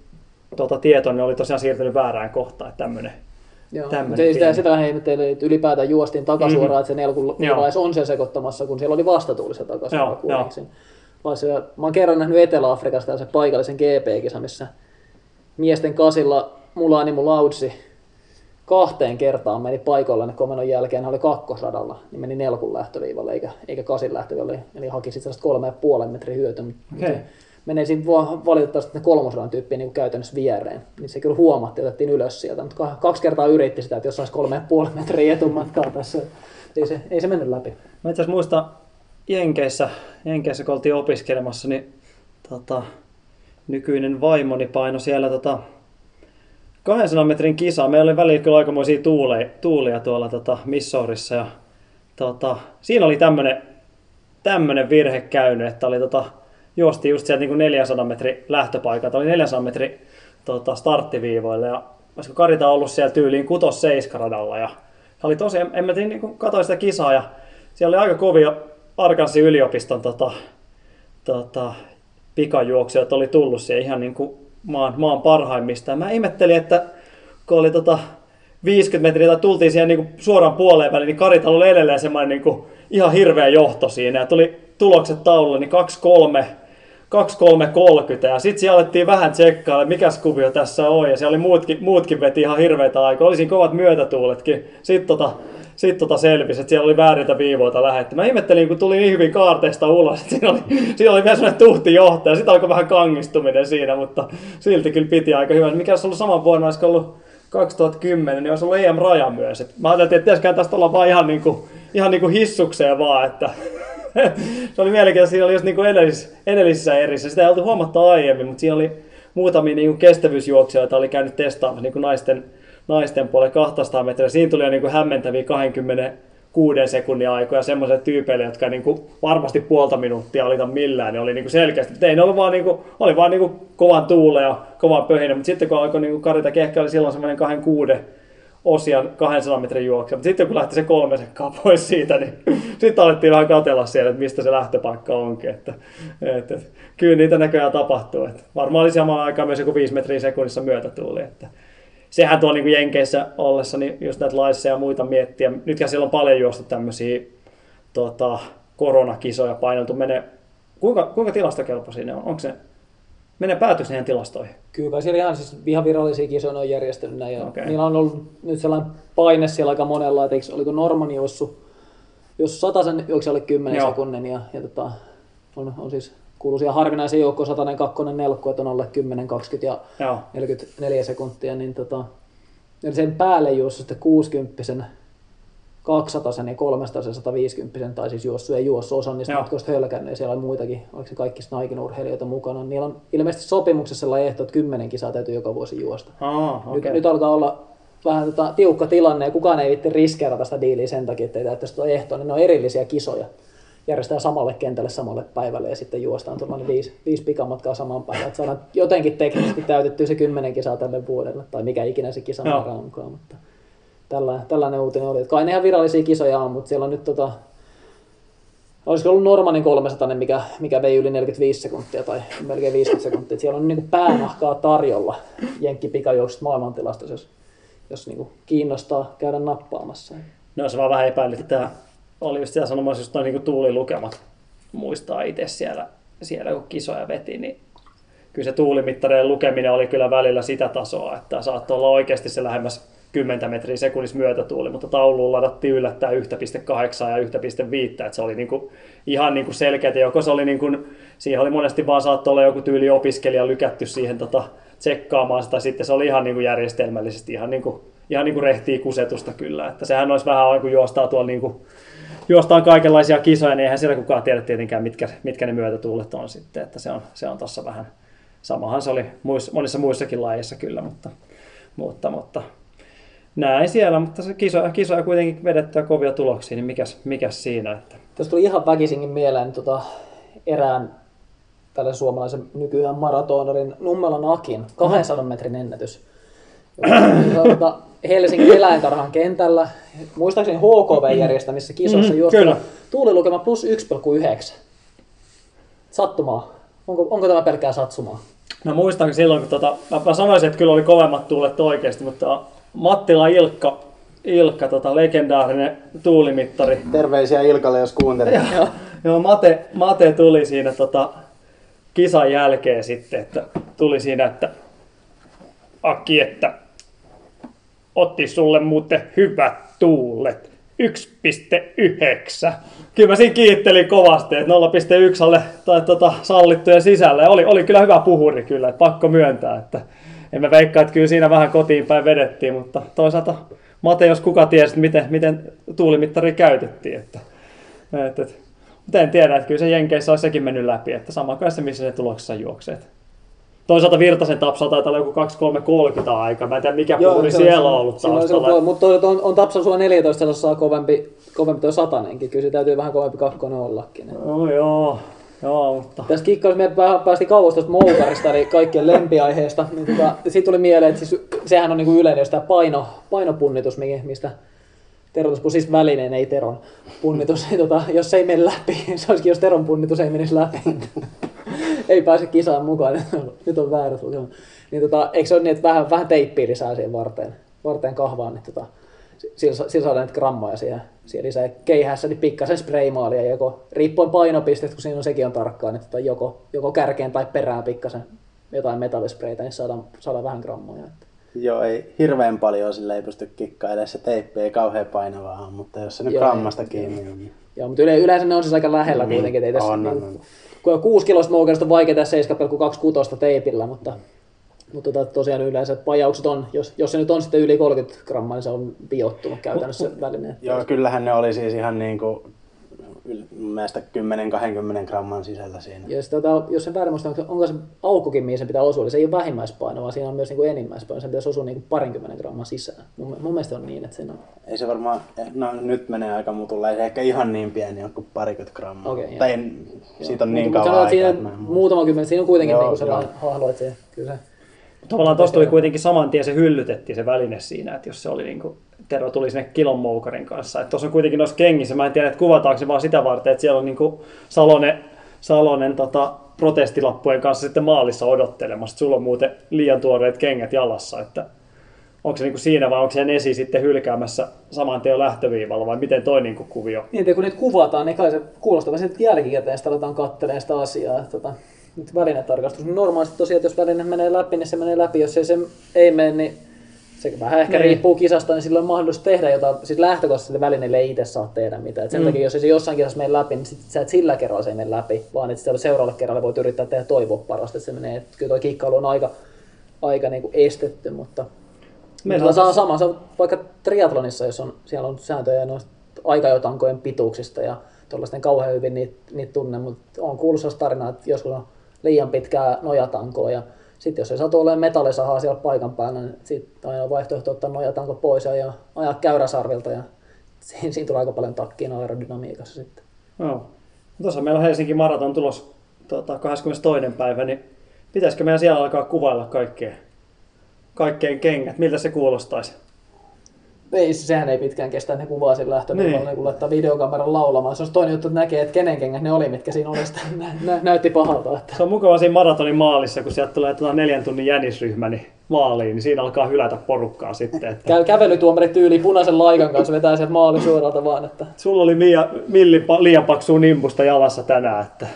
tietoinen, oli tosiaan siirtynyt väärään kohtaan. Tämmöinen Sitä ihmettelin, että ylipäätään juostiin takasuoraan, että se nelkulais on sen sekoittamassa, kun siellä oli vastatuulissa takasuoraan kuitenkin. Mä oon kerran nähnyt Etelä-Afrikasta tällaisen paikallisen GP-kisan, missä miesten kasilla Mulani Mulaudi 2 kertaan meni paikoillaan komennon jälkeen, hän oli kakkosradalla, niin meni nelkun lähtöviivalle eikä kasin lähtöviivalle, eli haki sitten 3,5 metrin hyötyä. Okay. Menee siinä valitettavasti kolmosradan tyyppiin niin käytännössä viereen, niin se kyllä huomattiin, otettiin ylös sieltä, mutta 2 kertaa yritti sitä, että jos saisi 3,5 metriä etumatkaa tässä, ei se mennyt läpi. Mä itse asiassa muistan Jenkeissä, kun oltiin opiskelemassa, niin nykyinen vaimoni paino siellä 200 metrin kisaa. Meillä oli välillä kyllä aikamoisia tuulia tuolla Missourissa. Ja, siinä oli tämmöinen virhe käynyt, että oli juosti just sieltä niin 400 metrin lähtöpaikat. Oli 400 metrin starttiviivoille ja olisiko Karita ollut siellä tyyliin 6-7 radalla. Ja oli tosi, en mä tiedä, niin katsoin sitä kisaa ja siellä oli aika kovia Arkansin yliopiston pikajuoksijat oli tullut siihen ihan niin kuin maan parhaimmista. Mä ihmettelin, että kun oli 50 metriä tai tultiin siihen niin kuin suoraan puoleen väliin, niin Karitalo oli edelleen semmoinen niin kuin ihan hirveä johto siinä. Ja tuli tulokset taululle, niin 2.3.30. Ja sitten siellä alettiin vähän tsekkailla, mikä kuvio tässä on. Ja siellä oli muutkin veti ihan hirveitä aikaa. Oli siinä kovat myötätuuletkin. Sitten selvisi, että siellä oli väärintä viivoita lähdetty. Mä ihmettelin, kun tuli niin hyvin kaarteista ulos, että siinä oli vielä sellainen tuhti johtaja. Sitten alkoi vähän kangistuminen siinä, mutta silti kyllä piti aika hyvä. Mikä olisi ollut saman vuonna, olisiko ollut 2010, niin olisi ollut EM-raja myös. Mä ajattelin, että pitäisikään tästä olla vaan ihan niin kuin hissukseen vaan, että se oli mielenkiintoista, siinä oli just niin kuin edellisissä erissä. Sitä ei oltu huomattu aiemmin, mutta siinä oli muutamia niin kuin kestävyysjuoksijoita, joita oli käynyt testaamassa niin kuin naisten puolelle 200 metriä. Siinä tuli jo niin kuin hämmentäviä 26 sekunnin aikoja semmoisille tyypeille, jotka niin kuin varmasti puolta minuuttia alita millään. Ne oli niin kuin selkeästi, mutta ei ne ollut vaan, niin kuin, oli vaan niin kuin kovan tuulen ja kovan pöhinä. Mutta sitten kun alkoi niin kuin Karita Kehkä, oli silloin semmoinen 26 osian 200 metrin juoksia. Mutta sitten kun lähti se 3 sekkaa pois siitä, niin sitten alettiin vähän katsella siellä, että mistä se lähtöpaikka onkin. Että kyllä niitä näköjään tapahtuu. Että varmaan oli samaan aikaan myös joku 5 metriä sekunnissa myötätuuli. Että sehän tuo niin kuin Jenkeissä ollessa, niin just näitä laisseja ja muita miettiä. Nytkin siellä on paljon juosta tämmöisiä koronakisoja paineltu. Kuinka tilastokelpoisia ne on? Onko ne? Päätyykö niihin tilastoihin? Kyllä, siellä ihan virallisia kisoja on järjestänyt näin. Okay. Niillä on ollut nyt sellainen paine siellä aika monella, että oliko Norman juossut, jos 100, juoksi alle 10 sekunnin. Ja on siis kuuluu siihen harvinaisen joukkoon 102 nelkku, että on alle 10, 20 ja 44 sekuntia. Niin sen päälle juossut sitten 60, 200 ja 300 ja 150, tai siis juossu ei juossu osa niistä matkoista hölkännyt, ja siellä on muitakin, oliko se kaikki Niken urheilijoita mukana. Niillä on ilmeisesti sopimuksessa sellainen ehto, että 10 kisaa täytyy joka vuosi juosta. Okay. Nyt alkaa olla vähän tiukka tilanne, ja kukaan ei viitti riskeerata sitä diiliä sen takia, että ei täyttäisi tuota ehtoa, niin ne on erillisiä kisoja. Järjestetään samalle kentälle, samalle päivälle, ja sitten juostaan tuollainen 5 pikamatkaa saman päivän, että saadaan jotenkin teknisesti täytettyä se 10 kisaa tälle vuodelle, tai mikä ikinä se kisamäärä onkaan. Mutta tällainen uutinen oli. Kai ne ihan virallisia kisoja on, mutta siellä on nyt olisiko ollut Normanin 300, mikä vei yli 45 sekuntia tai melkein 50 sekuntia. Siellä on niin päänahkaa tarjolla jenkkipikajuoksusta maailmantilasta, jos niin kiinnostaa käydä nappaamassa. No se vaan vähän epäilyttää. Oli just siellä sanomassa, just noin niin tuulilukemat muistaa itse siellä, kun kisoja veti, niin kyllä se tuulimittarien lukeminen oli kyllä välillä sitä tasoa, että saattoi olla oikeasti se lähemmäs 10 metriä sekunnissa myötätuuli, mutta tauluun ladattiin yllättäen 1.8 ja 1.5, että se oli niinku ihan niinku selkeätä, joko se oli niinku, siihen oli monesti vaan saattoi olla joku tyyli opiskelija lykätty siihen tsekkaamaan sitä, sitten se oli ihan niinku järjestelmällisesti ihan niinku rehtiä kusetusta kyllä, että sehän olisi vähän aiku juostaa tuolla niinku, juostaan kaikenlaisia kisoja, niin eihän siellä kukaan tiedä tietenkään mitkä ne myötätuulet on sitten, että se on tossa vähän, samahan se oli monissa muissakin lajeissa kyllä, mutta näin siellä, mutta se kisoja kuitenkin vedettää kovia tuloksia, niin mikäs siinä? Että tuossa tuli ihan väkisinkin mieleen erään tällaisen suomalaisen nykyään maratonarin Nummelan Akin 200 metrin ennätys. Helsingin eläintarhan kentällä, muistaakseni HKV järjestämissä kisoissa juosta tuulilukema plus 1,9. Sattumaa. Onko tämä pelkkää satsumaa? No muistanko silloin, kun mä sanoisin, että kyllä oli kovemmat tuulet oikeasti, mutta Mattila Ilkka legendaarinen tuulimittari. Terveisiä Ilkalle, jos kuuntelit. Joo, Mate tuli siinä kisan jälkeen sitten, että tuli siinä, että Aki, että otti sulle muuten hyvät tuulet, 1,9. Kyllä mä siinä kiittelin kovasti, että 0,1 alle tai sallittujen sisällä. Oli kyllä hyvä puhuri kyllä, että pakko myöntää, että en mä veikkaa, että kyllä siinä vähän kotiin päin vedettiin, mutta toisaalta Mate, jos kuka tiesi, miten tuulimittari käytettiin, että mutta en tiedä, että kyllä se Jenkeissä olisi sekin mennyt läpi, että sama kai se, missä ne tuloksessa juokseet. Toisaalta Virtasen Tapsa taitaa olla joku 2.3.30 aika, mä en tiedä mikä puhuri siellä on ollut taustalla. Mutta on Tapsa sua 14, jos saa kovempi toi satanenkin, kyllä se täytyy vähän kovempi kakkonen ollakin. No joo, mutta tässä kikkaus me päästi kauas tuosta moukarista, eli kaikkien lempiaiheesta. Siitä tuli mieleen, että siis, sehän on niinku yleinen, jos tämä painopunnitus, mistä Tero tuossa siis välineen, ei Teron punnitus, jos se ei mene läpi, se olisikin, jos Teron punnitus ei menisi läpi. Ei pääse kisaan mukaan, nyt on väärä tullut. Niin eikö se ole niin, että vähän teippiä lisää siihen varteen kahvaan, niin sillä saadaan niitä grammoja siihen lisää. Keihässä niin pikkasen spraymaalia, joko riippuen painopisteet, kun siinä on sekin on tarkkaan, että joko kärkeen tai perään pikkasen jotain metallispreitä, niin saadaan vähän grammoja. Joo, ei hirveän paljon sillä ei pysty kikkailemaan, se teippi ei kauhean painavaa, mutta jos se nyt grammasta kiinni on. Joo, mutta yleensä ne on siis aika lähellä kuitenkin. Ei tässä, on. Kun on 6 kilosta moukerista on vaikea tehdä 7,26 teipillä, mutta tosiaan yleensä pajaukset on, jos se nyt on sitten yli 30 grammaa, niin se on viottunut käytännössä välineen. Joo, kyllähän ne oli siis ihan niin kuin mielestä 10-20 gramman sisällä siinä. Ja jos sen väärin muistaa, onko se aukkokin, mihin sen pitää osua, eli se ei ole vähimmäispaino, vaan siinä on myös niin enimmäispaino, sen pitäisi osua niin 20 gramman sisään. Mun mielestä on niin, että siinä on. Ei se varmaan, no nyt menee aika mutulla, ei se ehkä ihan niin pieni ole kuin 20 grammaa. Okay, tai siitä on niin kauan aikaa. Siinä muutama kymmenen, siinä on kuitenkin niin kuin sellainen hahloitsee, kyllä se. Tavallaan tuossa tuli kuitenkin saman tien se hyllytettiin se väline siinä, että jos se oli niin kuin Tero tuli sinne kilon moukarin kanssa. Tuossa on kuitenkin noissa kengissä, mä en tiedä, että kuvataanko se vaan sitä varten, että siellä on niin kuin Salonen protestilappujen kanssa sitten maalissa odottelemassa, että sulla on muuten liian tuoreet kengät jalassa. Että onko se niin kuin siinä vai onko se Nesi sitten hylkäämässä saman tien lähtöviivalla vai miten toi niin kuin kuvio? Niin, kun niitä kuvataan, niin kai se kuulostaa sitten jälkikäteen, sitä aletaan katselemaan sitä asiaa. Nyt välinetarkastus. Normaalisti tosiaan, että jos väline menee läpi, niin se menee läpi. Jos ei mene, niin se vähän ehkä riippuu kisasta, niin silloin on mahdollista tehdä jotain. Siis lähtökohtaisesti välineelle ei itse saa tehdä mitään. Et sen takia, jos ei se jossain kisassa mene läpi, niin sä et sillä kerralla se ei mene läpi, vaan että seuraavalle kerralle voit yrittää tehdä toivoa parasta, että se menee. Et kyllä tuo kikkailu on aika niin kuin estetty, mutta meillä saa sama. Se on vaikka triathlonissa, jos siellä on sääntöjä noista aikajotankojen pituuksista ja tuollaisten kauhean hyvin niitä tunne, mutta on kuullut sellaista tarinaa, että joskus on liian pitkää nojatankoa ja sitten jos ei satu olemaan metallisahaa siellä paikan päällä, niin sitten aina on vaihtoehto ottaa nojatanko pois ja ajaa käyräsarvilta ja siinä tulee aika paljon takkiin aerodynamiikassa sitten. No. Tuossa meillä on Helsinki Maraton tulos 22. päivä, niin pitäisikö meidän siellä alkaa kuvailla kaikkeen kengät? Miltä se kuulostaisi? Ei, sehän ei pitkään kestä, ne kuvaa sen lähtöviivalla, niin kun laittaa videokameran laulamaan. Se on toinen juttu, että näkee, että kenen kengät ne oli, mitkä siinä oli, näytti pahalta. Että. Se on mukava siinä maratonin maalissa, kun sieltä tulee 4 tunnin jänisryhmä niin maaliin, niin siinä alkaa hylätä porukkaa sitten. Että. Kävelytuomari tyyli punaisen laikan kanssa vetää sieltä maalin suoralta vaan. Että. Sulla oli milli liian paksua nimpusta jalassa tänään. Että.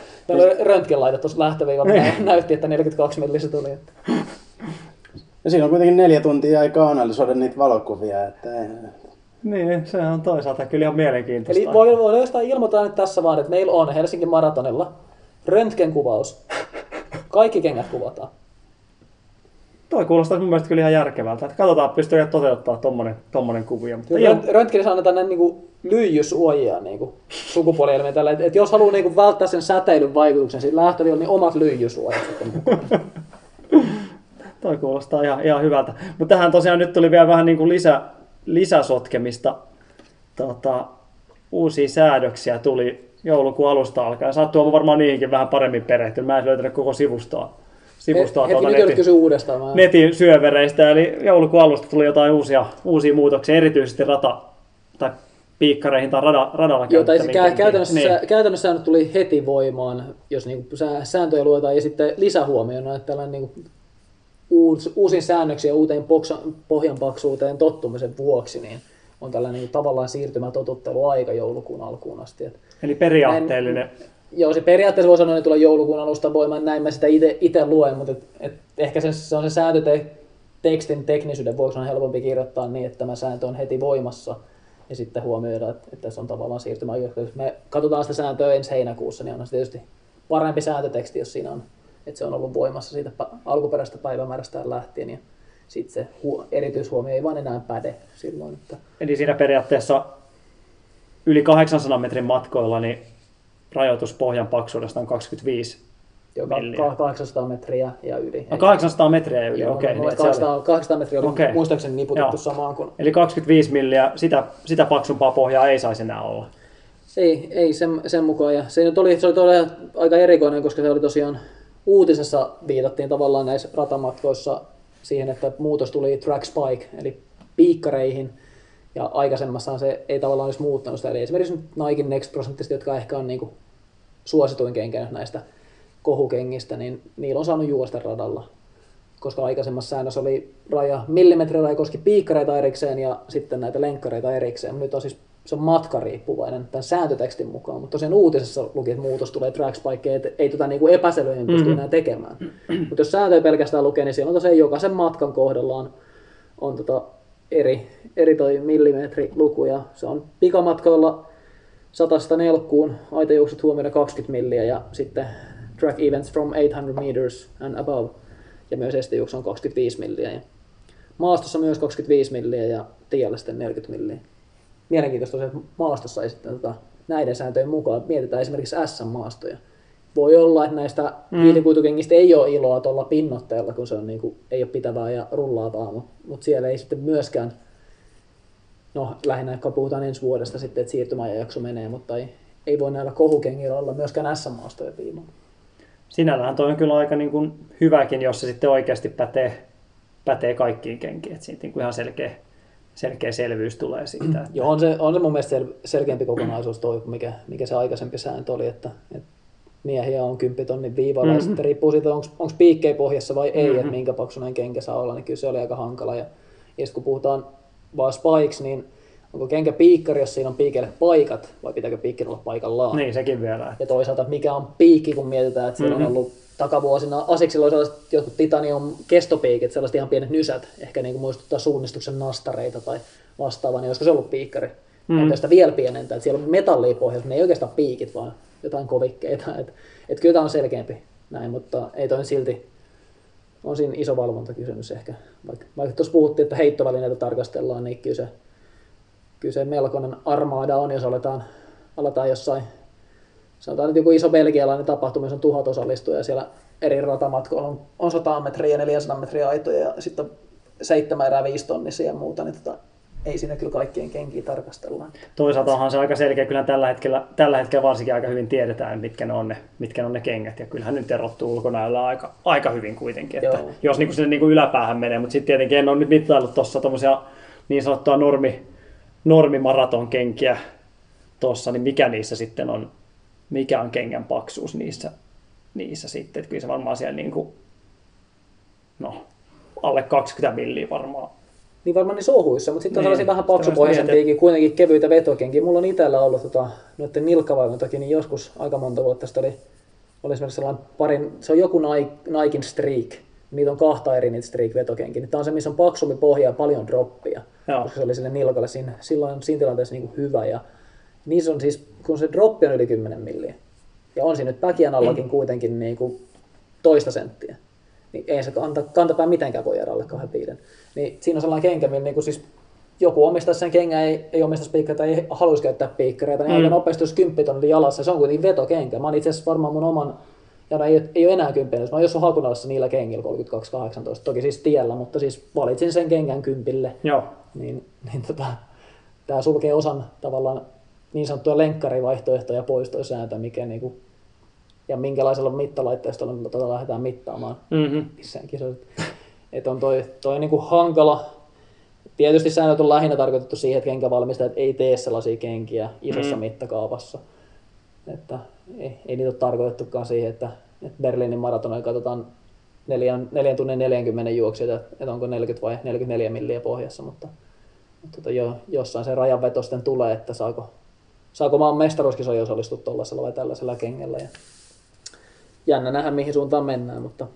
Röntgenlaite tuossa lähtöviivalla näytti, että 42 millissä tuli. Että. Ja siinä on kuitenkin 4 tuntia aikaa analysoida niitä valokuvia. Että. Niin, sehän on toisaalta kyllä ihan mielenkiintoista. Eli voi jostain ilmoittaa nyt tässä vaan, että meillä on Helsingin Maratonilla röntgenkuvaus. Kaikki kengät kuvataan. Toi kuulostaa mun mielestä kyllä ihan järkevältä. Että katsotaan, pystyykö toteuttaa tommonen kuvia. Röntgenissä annetaan näitä niinku lyijysuojia niinku sukupuolielementeillä. Että jos haluaa niinku välttää sen säteilyn vaikutuksen siitä lähtöviivalla, niin omat lyijysuojat sitten Toi kuulostaa ihan hyvältä. Mutta tähän tosiaan nyt tuli vielä vähän niin kuin lisäsotkemista. Uusia säädöksiä tuli joulukuun alusta alkaen. Sä oot Tuomo varmaan niihinkin vähän paremmin perehtynyt. Mä en löytänyt koko sivustoa netin syövereistä. Eli joulukuun alusta tuli jotain uusia muutoksia, erityisesti piikkareihin tai radalla käyttämiin. Käytännössä säännöt tuli heti voimaan, jos niin kuin sääntöjä luetaan. Ja sitten lisähuomiona, että tällainen niin uusiin säännöksiin ja uuteen pohjanpaksuuteen tottumisen vuoksi, niin on tällainen niin tavallaan siirtymätotutteluaika joulukuun alkuun asti. Eli periaatteellinen. Joo, se periaatteessa voi sanoa, että tulee joulukuun alusta voimaan, näin mä sitä itse luen, mutta ehkä se on se sääntö tekstin teknisyyden vuoksi on helpompi kirjoittaa niin, että tämä sääntö on heti voimassa ja sitten huomioida, että tässä on tavallaan siirtymäaika. Jos me katsotaan sitä sääntöä ensi heinäkuussa, niin on se tietysti parempi sääntöteksti, jos siinä on, että se on ollut voimassa siitä alkuperäisestä päivämäärästään lähtien ja sitten se erityishuomio ei vaan enää päde silloin. Että... Eli siinä periaatteessa yli 800 metrin matkoilla niin rajoitus pohjan paksuudesta on 25 milliä. 800 metriä ja yli. 800 metriä ja yli, okei. Okay, niin 800 metriä oli okay. Muistaakseni niputettu joo. Samaan kuin... Eli 25 milliä, sitä paksumpaa pohjaa ei saisi enää olla. Ei sen mukaan. Ja se oli todella aika erikoinen, koska se oli tosiaan uutisessa viitattiin tavallaan näissä ratamatkoissa siihen, että muutos tuli track spike, eli piikkareihin. Ja aikaisemmassahan se ei tavallaan olisi muuttanut sitä. Eli esimerkiksi nyt Niken Next prosenttisesti, jotka ehkä on niin kuin suosituin kenkä näistä kohukengistä, niin niillä on saanut juosta radalla. Koska aikaisemmassa säännössä oli millimetriraja koski piikkareita erikseen ja sitten näitä lenkkareita erikseen. Nyt on siis se on matkariippuvainen tämän sääntötekstin mukaan, mutta tosiaan uutisessa luki, että muutos tulee trackspikeen, että ei tätä niin epäselöihin pysty enää tekemään. Mutta jos sääntö ei pelkästään lukee, niin siellä on tosiaan jokaisen matkan kohdallaan on eri toi millimetriluku, ja se on pikamatkoilla 100-140 aitajuoksut huomioida 20 milliä, ja sitten track events from 800 meters and above, ja myös estejuoksu on 25 milliä, ja maastossa myös 25 milliä, ja tiellä sitten 40 milliä. Mielenkiintoista on se, että maastossa ei sitten näiden sääntöjen mukaan mietitään esimerkiksi S-maastoja. Voi olla, että näistä viitikuitukengistä ei ole iloa tuolla pinnoitteella, kun se on niin kuin, ei ole pitävää ja rullaavaa, mutta siellä ei sitten myöskään, lähinnä puhutaan ensi vuodesta sitten, että siirtymäajanjakso menee, mutta ei voi näillä kohukengillä olla myöskään S-maastoja piimaa. Sinällähän toi on kyllä aika niin kuin hyväkin, jos se sitten oikeasti pätee kaikkiin kenkiin, että siitä niin kuin ihan selkeä selvyys tulee siitä. Että... Joo, on se mun mielestä selkeämpi kokonaisuus toi, mikä se aikaisempi sääntö oli, että miehiä on 10 000 viivalla ja sitten riippuu siitä, onko piikkejä pohjassa vai ei, että minkä paksuinen kenkä saa olla, niin kyllä se oli aika hankala. Ja sitten kun puhutaan vaan spikes, niin onko kenkä piikkari, jos siinä on piikeille paikat, vai pitääkö piikkin olla paikallaan? Niin, sekin vielä. Ja toisaalta, mikä on piikki, kun mietitään, että siellä on ollut takavuosina Asicsilla on sellaiset jotkut titanium kestopiikit, sellaiset ihan pienet nysät, ehkä niin kuin muistuttaa suunnistuksen nastareita tai vastaavaa, niin olisiko se ollut piikkari? Entä sitä vielä pienentää, että siellä on metallia pohjassa, ne ei oikeastaan piikit, vaan jotain kovikkeita, että kyllä tämä on selkeämpi näin, mutta ei toi silti, on siinä iso valvontakysymys ehkä. Vaikka tuossa puhuttiin, että heittovälineitä tarkastellaan, niin kyllä se melkoinen armaada on, jos aletaan jossain, sanotaan nyt joku iso belgialainen tapahtuma, jossa on 1000 osallistujaa, siellä eri ratamatkoilla on 100 metriä ja 400 metriä aitoja ja sitten on 7 erää 5 tonnisia ja muuta, niin ei siinä kyllä kaikkien kenkiä tarkastellaan. Toisaalta onhan se aika selkeä, kyllä tällä hetkellä varsinkin aika hyvin tiedetään, mitkä on ne kengät. Ja kyllähän nyt erottuu ulkonäöllä aika hyvin kuitenkin, että joo. Jos niin kuin sinne niin kuin yläpäähän menee, mutta sitten tietenkin en ole nyt mittaillut tuossa tuommoisia niin sanottua normimaraton kenkiä tuossa, niin mikä niissä sitten on, mikä on kengän paksuus niissä sitten. Että kyllä se varmaan siellä niin kuin, alle 20 milliä varmaan. Niin varmaan niissä ohuissa, mutta sitten on sellaisia vähän paksupohjaisempiakin, kuitenkin kevyitä vetokenkiä. Mulla on itsellä ollut noiden nilkkavaivon takia, niin joskus aika monta vuotta tästä oli esimerkiksi sellainen parin, se on joku Niken Streak, niitä on 2 eri niitä Streak-vetokenkiä. Tämä on se, missä on paksumpi pohja ja paljon droppia, koska se oli sille nilkalle siinä tilanteessa niin kuin hyvä. Ja niissä on siis, kun se droppi on yli 10 milliä, ja on siinä nyt päkiän allakin kuitenkin niin kuin toista senttiä. Niin ei se kantapää mitenkään voi jäädä alle 2,5. Niin siinä on sellainen kenkä, millä niin siis joku omistaisi sen kengän, ei omistaisi piikkareita, ei haluaisi käyttää piikkareita, niin aika nopeasti olisi 10 tonnin jalassa, se on kuitenkin vetokenkä. Mä oon itse asiassa varmaan mun oman, ja ei ole enää 10, jos mä oon jossain hakunalassa niillä kengillä 32-18, toki siis tiellä, mutta siis valitsin sen kengän 10. Joo. Niin, tää sulkee osan tavallaan niin sanottuja lenkkarivaihtoehtoja pois toi sääntö, mikä niinku... Ja minkälaisella mittalaitteistolla me tätä lähdetään mittaamaan missään kisoissa. Että on toi niinku hankala. Tietysti säännöt on lähinnä tarkoitettu siihen, että kenkävalmistajat ei tee sellaisia kenkiä isossa mittakaavassa. Että ei niitä ole tarkoitettukaan siihen, että Berliinin maratonilla katsotaan 4 tunnin 40 juoksijoita, että onko 40 vai 44 milliä pohjassa, mutta jo, jossain se rajanveto sitten tulee, että saako maan mestaruuskisoihin osallistua tuollaisella vai tällaisella kengellä. Ja jännä nähdä, mihin suuntaan mennään, mutta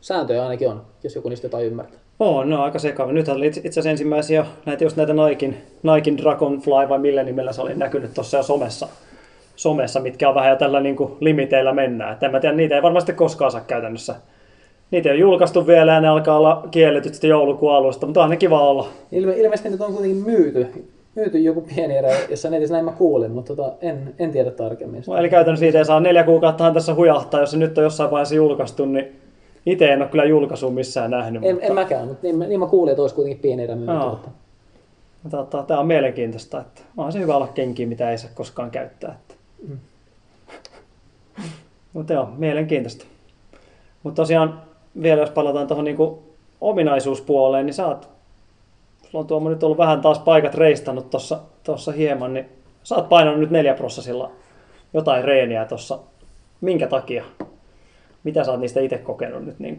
sääntöjä ainakin on, jos joku niistä jotain ymmärtää. On, no aika sekava. Nythän oli itse asiassa ensimmäisiä näitä Niken Dragonfly vai millä nimellä se oli näkynyt tuossa jo somessa, mitkä on vähän jo tällä niin kuin limiteillä mennään. Et en mä tiedä, niitä ei varmasti koskaan saa käytännössä. Niitä ei ole julkaistu vielä ja ne alkaa olla kielletyt sitten joulukuun alusta, mutta on ne kiva olla. Ilmeisesti nyt on kuitenkin myyty joku pieni erä, jossa netissä näin mä kuulin, mutta en tiedä tarkemmin. No, eli käytännössä niitä ei saa 4 kuukauttahan tässä hujahtaa, jos se nyt on jossain vaiheessa julkaistu, niin itse en ole kyllä julkaisua missään nähnyt. En mäkään, mutta niin mä kuulin, että olisi kuitenkin pieni erä myyty. Tämä on mielenkiintoista, että onhan se hyvä olla kenkiä, mitä ei saa koskaan käyttää. Mutta joo, mielenkiintoista. Mutta tosiaan vielä jos palataan tuohon niinku ominaisuuspuoleen, niin sulla on Tuomo nyt ollut vähän taas paikat reistannut tuossa hieman, niin sä oot painanut nyt 4% jotain reeniä tuossa. Minkä takia? Mitä sä oot niistä itse kokenut nyt? Niin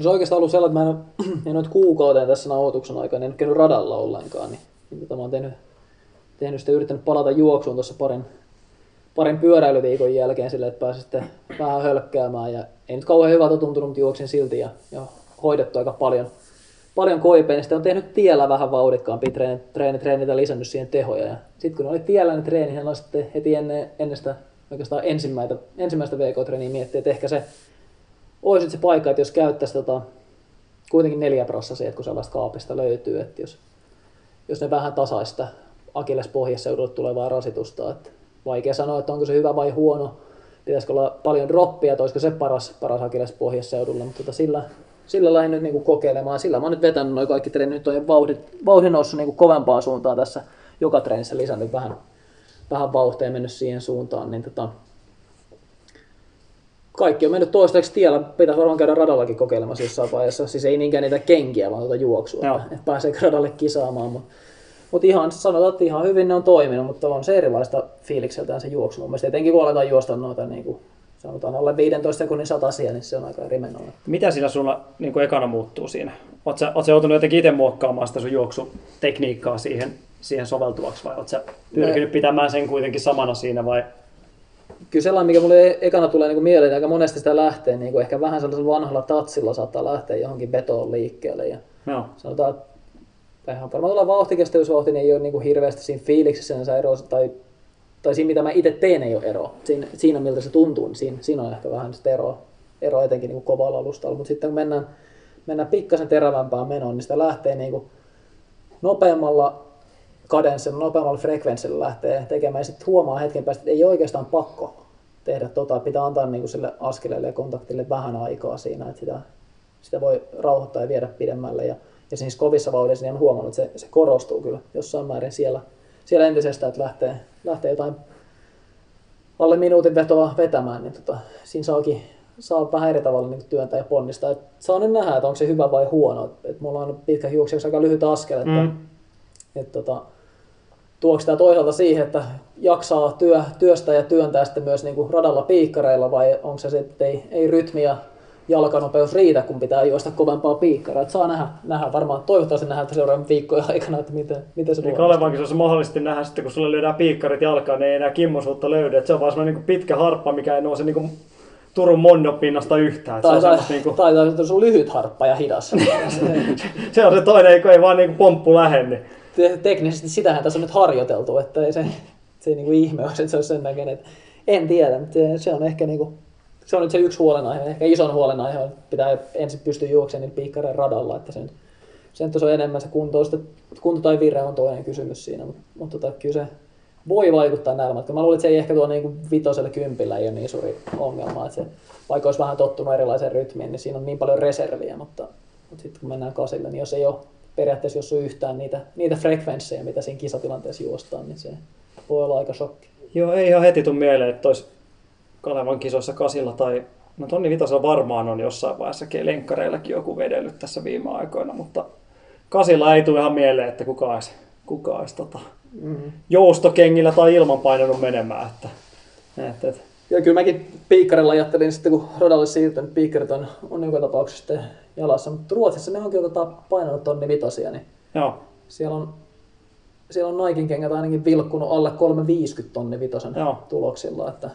se on oikeastaan ollut sellainen, että mä en ole kuukauteen tässä nauhoituksen aikana, en ole käynyt radalla ollenkaan, niin mä oon tehnyt sitä, yrittänyt palata juoksuun tuossa parin pyöräilyviikon jälkeen silleen, että pääsin sitten vähän hölkkäämään ja ei nyt kauhean hyvältä tuntunut, mutta juoksin silti ja hoidettu aika paljon koipeen ja sitten on tehnyt tiellä vähän vauhdikkaampi treenitä lisännyt siihen tehoja ja sitten kun oli tiellä ne treeni, niin oli sitten heti ennen sitä oikeastaan ensimmäistä VK-treeniä miettii, että ehkä se olisi se paikka, että jos käyttäisi kuitenkin 4% kun sellaista kaapista löytyy, että jos ne vähän tasaista akillespohjaseudulle tulevaa rasitusta, että vaikea sanoa, että onko se hyvä vai huono. Pitäisikö olla paljon droppia, että olisiko se paras akillespohjasseudulla, mutta sillä lähdin nyt niinku kokeilemaan. Sillä mä oon nyt vetänyt noin kaikki treenit, nyt on vauhdin noussut niinku kovempaan suuntaan tässä. Joka treenissä lisännyt vähän vauhtia ja mennyt siihen suuntaan. Niin kaikki on mennyt toistaiseksi tiellä. Pitäisi varmaan käydä radallakin kokeilemassa jossain vaiheessa. Siis ei niinkään niitä kenkiä, vaan juoksua. No. Et pääseekö radalle kisaamaan. Mutta sanotaan, että ihan hyvin ne on toiminut, mutta on se erilaista fiilikseltään se juoksu. Mun mielestä etenkin kun aletaan juosta noita niin sanotaan alle 15 sekunnin satasia, niin se on aika rimenolla. Mitä siinä sulla niin ekana muuttuu siinä? Oletko joutunut jotenkin itse muokkaamaan sitä sun juoksutekniikkaa siihen soveltuvaksi vai oletko pyrkinyt pitämään sen kuitenkin samana siinä vai? Kyllä sellainen, mikä mulle ekana tulee niin mieleen, aika monesti sitä lähtee, niin ehkä vähän sellaisella vanhalla tatsilla saattaa lähteä johonkin betoon liikkeelle. Ja no. Sanotaan, varmaan tuolla vauhtikestävyysvauhti niin ei ole niin kuin hirveästi siinä fiiliksessä eroa, tai siinä mitä mä itse teen ei ole eroa. Siinä miltä se tuntuu, niin siinä on ehkä vähän sitä eroa etenkin niin kuin kovalla alustalla. Mutta sitten kun mennään pikkasen terävämpään menoon, niin sitä lähtee niin kuin nopeammalla kadenssilla, nopeammalla frekvenssillä lähtee tekemään. Ja sitten huomaa hetken päästä, että ei ole oikeastaan pakko tehdä tota. Pitää antaa niin kuin sille askeleelle ja kontaktille vähän aikaa siinä, että sitä voi rauhoittaa ja viedä pidemmälle. Ja siis kovissa vauhdissa niin on huomannut, että se korostuu kyllä jossain määrin siellä entisestään, että lähtee jotain alle minuutin vetoa vetämään, niin siinä saa vähän eri tavalla niin työntää ja ponnistaa. Et saa nyt nähdä, että onko se hyvä vai huono. Et mulla on pitkä juokseksi aika lyhyt askel, että tuoko sitä toisaalta siihen, että jaksaa työstä ja työntää sitten myös niin kuin radalla piikkareilla vai onko se sitten, että ei rytmiä jalkanopeus riitä, kun pitää juosta kovempaa piikkaraa. Että saa nähdä varmaan, toivottavasti nähdään seuraavan viikkojen aikana, että miten se niin luo. Kalevankin se on mahdollisesti nähdä sitten, kun sulle lyödään piikkarit jalkaan, niin ei enää kimmosuutta löydy. Että se on vaan semmoinen niin pitkä harppa, mikä ei nouse niin kuin Turun mondopinnasta yhtään. Tai se on lyhyt harppa ja hidas. Se on se toinen, kun ei vaan niin kuin pomppu lähde. Teknisesti sitähän tässä on nyt harjoiteltu, että ei se ei niin kuin ihme olisi, että se olisi sen näköinen, että en tiedä, mutta se on ehkä niin kuin se on nyt se yksi huolenaihe, ehkä ison huolenaihe, että pitää ensin pystyä juoksemaan niillä piikkareen radalla, että se on enemmän se kunto tai vire on toinen kysymys siinä, mutta kyllä se voi vaikuttaa näillä matkalla. Mä luulen, että se ei ehkä tuo niinku 5-10 ei ole niin suuri ongelma, että se, vaikka olisi vähän tottunut erilaiseen rytmiin, niin siinä on niin paljon reserviä, mutta sitten kun mennään 8, niin jos ei ole periaatteessa jos on yhtään niitä frekvenssejä, mitä siinä kisatilanteessa juostaan, niin se voi olla aika shokki. Joo, ei ihan heti tule mieleen, että Kalevan kisoissa 8 tai no tonnivitosella varmaan on jossain vaiheessa lenkkareillakin joku vedellyt tässä viime aikoina, mutta 8 ei tule ihan mieleen, että kuka olisi joustokengillä tai ilman painanut menemään. Että Ja kyllä mäkin piikkarilla ajattelin sitten, kun rodalle siirtynyt, piikkarit on joka tapauksessa jalassa, mutta Ruotsissa ne onkin painanut tonni vitosia, niin joo. Siellä on Niken kengät ainakin vilkkunut alle 350 tonni vitosen joo. tuloksilla, että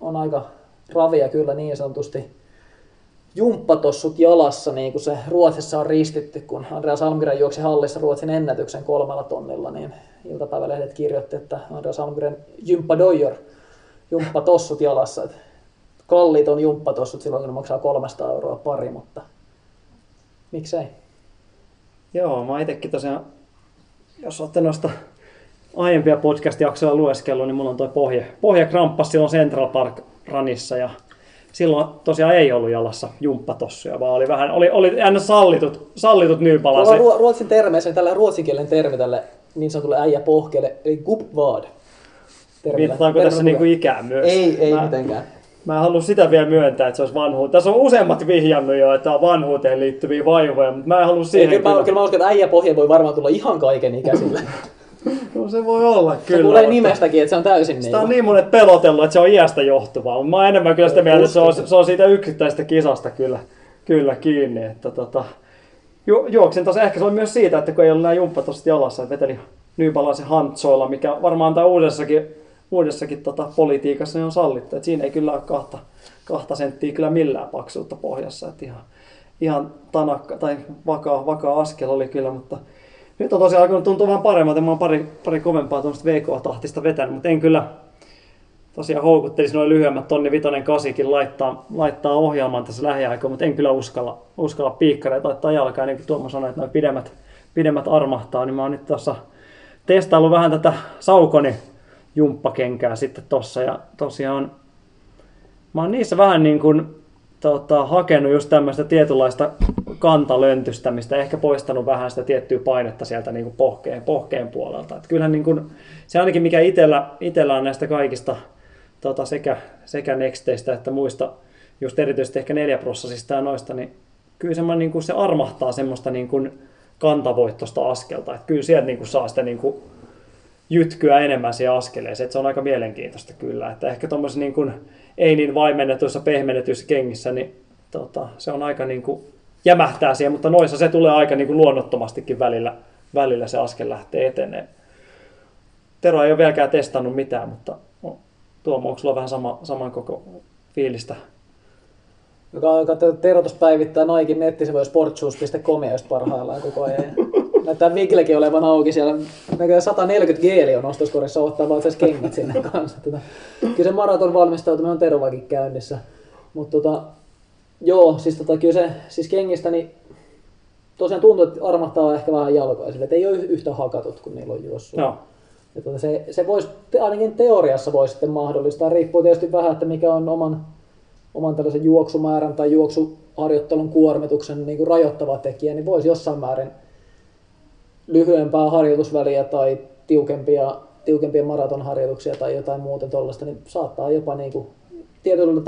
on aika ravia kyllä niin sanotusti jumppatossut jalassa, niin kuin se Ruotsissa on ristitty, kun Andreas Almgren juoksi hallissa Ruotsin ennätyksen 3 tonnilla, niin iltapäivälehdet kirjoitti, että Andreas Almgren jumppadojor, jumppatossut jalassa. Et kalliit on jumppatossut silloin, kun ne maksaa 300 € pari, mutta miksei. Joo, mä itsekin tosiaan, jos olette noista aiempia podcast-jaksoja lueskellut, niin mulla on toi pohja kramppas silloin Central Park Runissa ja silloin tosiaan ei ollut jalassa jumppatossuja, vaan oli vähän oli aina sallitut nyypalaset. Ruotsin termeissä tällä ruotsinkielinen termi tälle niin sanotulle äijäpohkeelle, eli gubbvad. Viittataanko tässä niinku ikää myös? Ei mitenkään. Mä en halua sitä vielä myöntää, että se olisi vanhuuteen. Tässä on useammat vihjannut jo, että on vanhuuteen liittyviä vaivoja, mutta mä en halua siihen. Kyllä mä uskon, että äijäpohja voi varmaan tulla ihan kaiken ikäisille. No se voi olla kyllä. Se tulee nimestäkin, että se on täysin sitä niin. Sitä on niin monet pelotellut, että se on iästä johtuvaa. Mä oon enemmän kyllä sitä mieltä, että se on siitä yksittäisestä kisasta kyllä kiinni. Että juoksen taas ehkä se on myös siitä, että kun ei ollut nämä jumppatossut jalassa, että veteli nyypalaisen hantsoilla, mikä varmaan tämä uudessakin politiikassa on sallittu. Että siinä ei kyllä ole kahta senttiä kyllä millään paksuutta pohjassa. Että ihan tanakka tai vakaa askel oli kyllä, mutta nyt on tosiaan alkanut tuntua vähän paremmalta, mä oon pari kovempaa tuommoista VK-tahtista vetänyt, mutta en kyllä tosiaan houkuttelisi noin lyhyemmät tonni vitonen kasikin laittaa ohjelmaan tässä lähiaikoina, mutta en kyllä uskalla piikkareita laittaa jalkaan, niin kuin Tuomo sanoi, että noin pidemmät armahtaa, niin mä oon nyt tuossa testaillut vähän tätä Saucony jumppakenkää sitten tossa ja tosiaan mä oon niissä vähän niin kuin hakenut just tämmöistä tietynlaista kantalöntystämistä, ehkä poistanut vähän sitä tiettyä painetta sieltä niin kuin pohkeen puolelta. Et kyllähän niin kuin, se ainakin mikä itsellä on näistä kaikista sekä nexteistä että muista, just erityisesti ehkä 4-prossasista ja noista, niin kyllä niin kuin se armahtaa semmoista niin kuin kantavoittosta askelta. Et kyllä sieltä niin kuin saa sitä niin kuin jytkyä enemmän siihen askeleeseen. Et se on aika mielenkiintoista kyllä. Että ehkä tuommoisessa niin kuin ei niin vaimennetuissa, pehmennetyissä kengissä, niin se on aika niin kuin jämähtää siihen, mutta noissa se tulee aika niin kuin luonnottomastikin välillä se askel lähtee eteneen. Tero ei ole vieläkään testannut mitään, mutta Tuomo, onko sulla vähän saman koko fiilistä? Tero tuossa päivittää Niken nettisivuja sportsuus.comia just parhaillaan koko ajan. Näyttää Viglekin olevan auki siellä. Näköjään 140 geeli on ostoskorissa, ottaa vaan itseasiassa kengät sinne kanssa. Kyllä se maraton valmistautuminen on Terovakin käynnissä. Mutta joo, siis kyllä se siis kengistä niin tosiaan tuntuu, että armahtaa ehkä vähän jalkoja sille, että ei ole yhtä hakatut, kun niillä on juossut. No. Se voisi, ainakin teoriassa voi sitten mahdollistaa, riippuu tietysti vähän, että mikä on oman tällaisen juoksumäärän tai juoksuharjoittelun kuormituksen niin kuin rajoittava tekijä, niin voisi jossain määrin lyhyempää harjoitusväliä tai tiukempia maratonharjoituksia tai jotain muuta tuollaista, niin saattaa jopa niin kuin tietyllä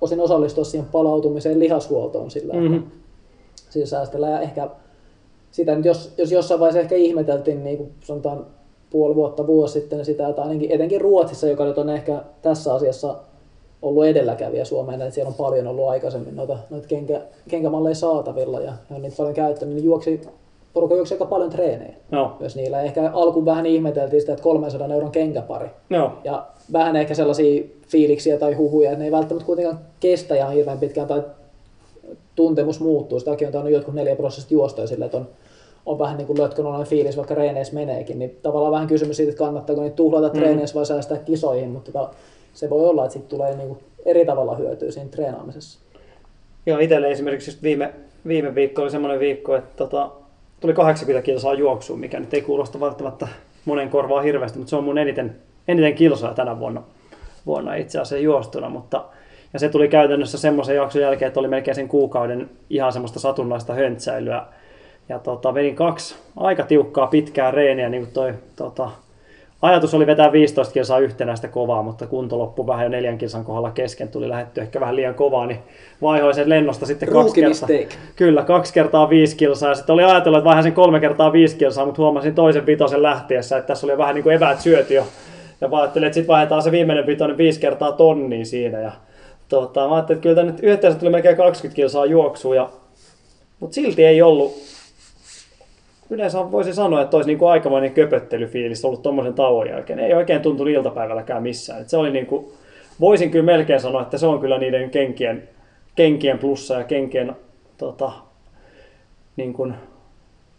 osin osallistua siihen palautumiseen lihashuoltoon sillä, että siinä säästellään. Ja ehkä sitä nyt, jos jossain vaiheessa ehkä ihmeteltiin, niin kuin sanotaan puoli vuotta, vuosi sitten sitä, että ainakin etenkin Ruotsissa, joka nyt on ehkä tässä asiassa ollut edelläkävijä Suomeen, että siellä on paljon ollut aikaisemmin noita kenkämalleja saatavilla ja on niitä paljon käyttänyt, niin porukka juoksi aika paljon treenejä. No. Myös niillä. Ehkä alkuun vähän ihmeteltiin sitä, että 300 € kenkäpari. No. Ja vähän ehkä sellaisia fiiliksiä tai huhuja, että ne ei välttämättä kuitenkaan kestä ihan hirveän pitkään tai tuntemus muuttuu. Sitä on tainnut jotkut 4-prosessit juostoja sillä, että on vähän niin kuin lötkönollainen fiilis, vaikka treeneissä meneekin. Niin tavallaan vähän kysymys siitä, että kannattaako niitä tuhlata treeneissä vai säästää kisoihin, mutta se voi olla, että siitä tulee niin kuin eri tavalla hyötyä siinä treenaamisessa. Joo, itselle esimerkiksi just viime viikko oli semmoinen viikko, että tuli 80 kilsaa juoksua, mikä nyt ei kuulosta välttämättä monen korvaa hirveästi, mutta se on mun eniten kilsoja tänä vuonna itse asiassa juostuna. Ja se tuli käytännössä semmoisen jakson jälkeen, että oli melkein sen kuukauden ihan semmoista satunnaista höntsäilyä. Ja vedin 2 aika tiukkaa pitkää reeniä, niin kuin ajatus oli vetää 15 kilsaa yhtenäistä kovaa, mutta kunto loppui vähän jo 4 kilsan kohdalla kesken. Tuli lähdetty ehkä vähän liian kovaa, niin vaihoin sen lennosta sitten 2 kertaa 5 kilsaa. Ja sitten oli ajatellut, että vaihan sen 3 kertaa 5 kilsaa, mutta huomasin toisen vitosen lähtiessä, että tässä oli vähän niin kuin eväät syöty jo Ja mä ajattelin, että sit vaihdetaan se viimeinen pitoinen 5 kertaa tonnia siinä. Ja, mä ajattelin, että kyllä tänne yhteensä tuli melkein 20 kilsaa juoksua. Ja, mutta silti ei ollut. Yleensä voisi sanoa, että olisi niinku aikamoinen köpöttelyfiilis ollut tommosen tauon jälkeen. Ei oikein tuntunut iltapäivälläkään missään. Et se oli niinku, voisin kyllä melkein sanoa, että se on kyllä niiden kenkien plussa ja kenkien, niin kuin,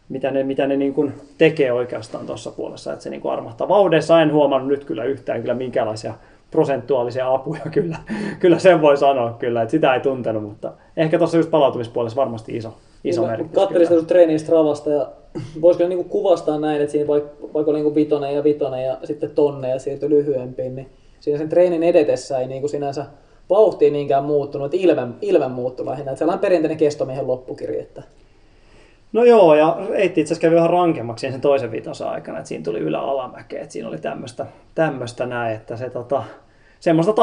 mitä ne niin kuin tekee oikeastaan tuossa puolessa, että se niin kuin armahtaa. Vauhdessa en huomannut nyt kyllä yhtään kyllä minkälaisia prosentuaalisia apuja kyllä sen voi sanoa kyllä, että sitä ei tuntenut, mutta ehkä tuossa just palautumispuolessa varmasti iso merkitys. Katselin sitä treenin Stravasta ja voisi kyllä niin kuin kuvastaa näin, että siinä vaikka oli niin kuin vitonen ja sitten tonne ja siirtyi lyhyempiin, niin siinä sen treenin edetessä ei niin kuin sinänsä vauhti ei niinkään muuttunut, ilmen muuttui lähinnä, että sellainen perinteinen kestomiehen loppukirja. No joo, ja reitti itse asiassa kävi vähän rankemmaksi sen toisen vitonsa aikana, että siinä tuli ylä-alamäkeä, että siinä oli tämmöistä näin, että se semmoista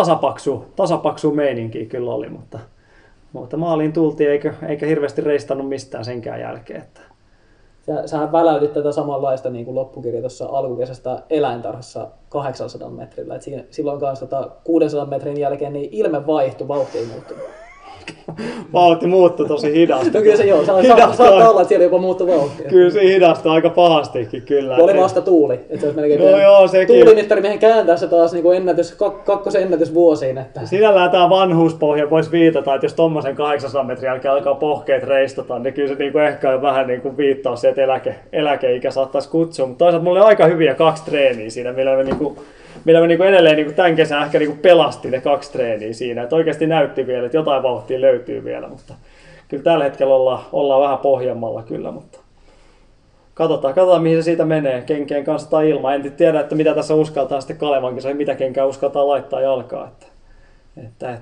tasapaksua meininkiä kyllä oli, mutta maaliin tultiin eikä hirveästi reistannut mistään senkään jälkeen. Että. Sähän väläytit tätä samanlaista niin kuin loppukirja tuossa alkukesästä eläintarhassa 800 metrillä, että silloin kanssa 600 metrin jälkeen niin ilme vaihtui, vauhti ei muuttunut. Vauhti muuttui tosi hidasta. No kyllä se joo, saattaa olla, että siellä jopa muuttui vauhtia. Kyllä se hidastaa aika pahastikin kyllä. Oli vasta tuuli. Että se melkein no joo, sekin. Tuulimittari kääntää se taas niin kuin kakkosen ennätysvuosiin. Että. Sinällään tämä vanhuuspohja voisi viitata, että jos tommosen 800 metrin jälkeen alkaa pohkeet reistata, niin kyllä se niin kuin ehkä on vähän niin kuin viittaa se, että eläkeikä saattaisi kutsua. Mutta toisaalta mulla oli aika hyviä 2 treeniä siinä, millä me niinku edelleen niinku tämän kesän ehkä niinku pelasti ne 2 treeniä siinä. Et oikeasti näytti vielä, että jotain vauhtia löytyy vielä, mutta kyllä tällä hetkellä ollaan vähän pohjammalla kyllä, mutta katsotaan mihin se siitä menee, kenkien kanssa tai ilman. En tiedä, että mitä tässä uskaltaa sitten Kalevan kisoihin, mitä kenkää uskaltaa laittaa jalkaa. Että.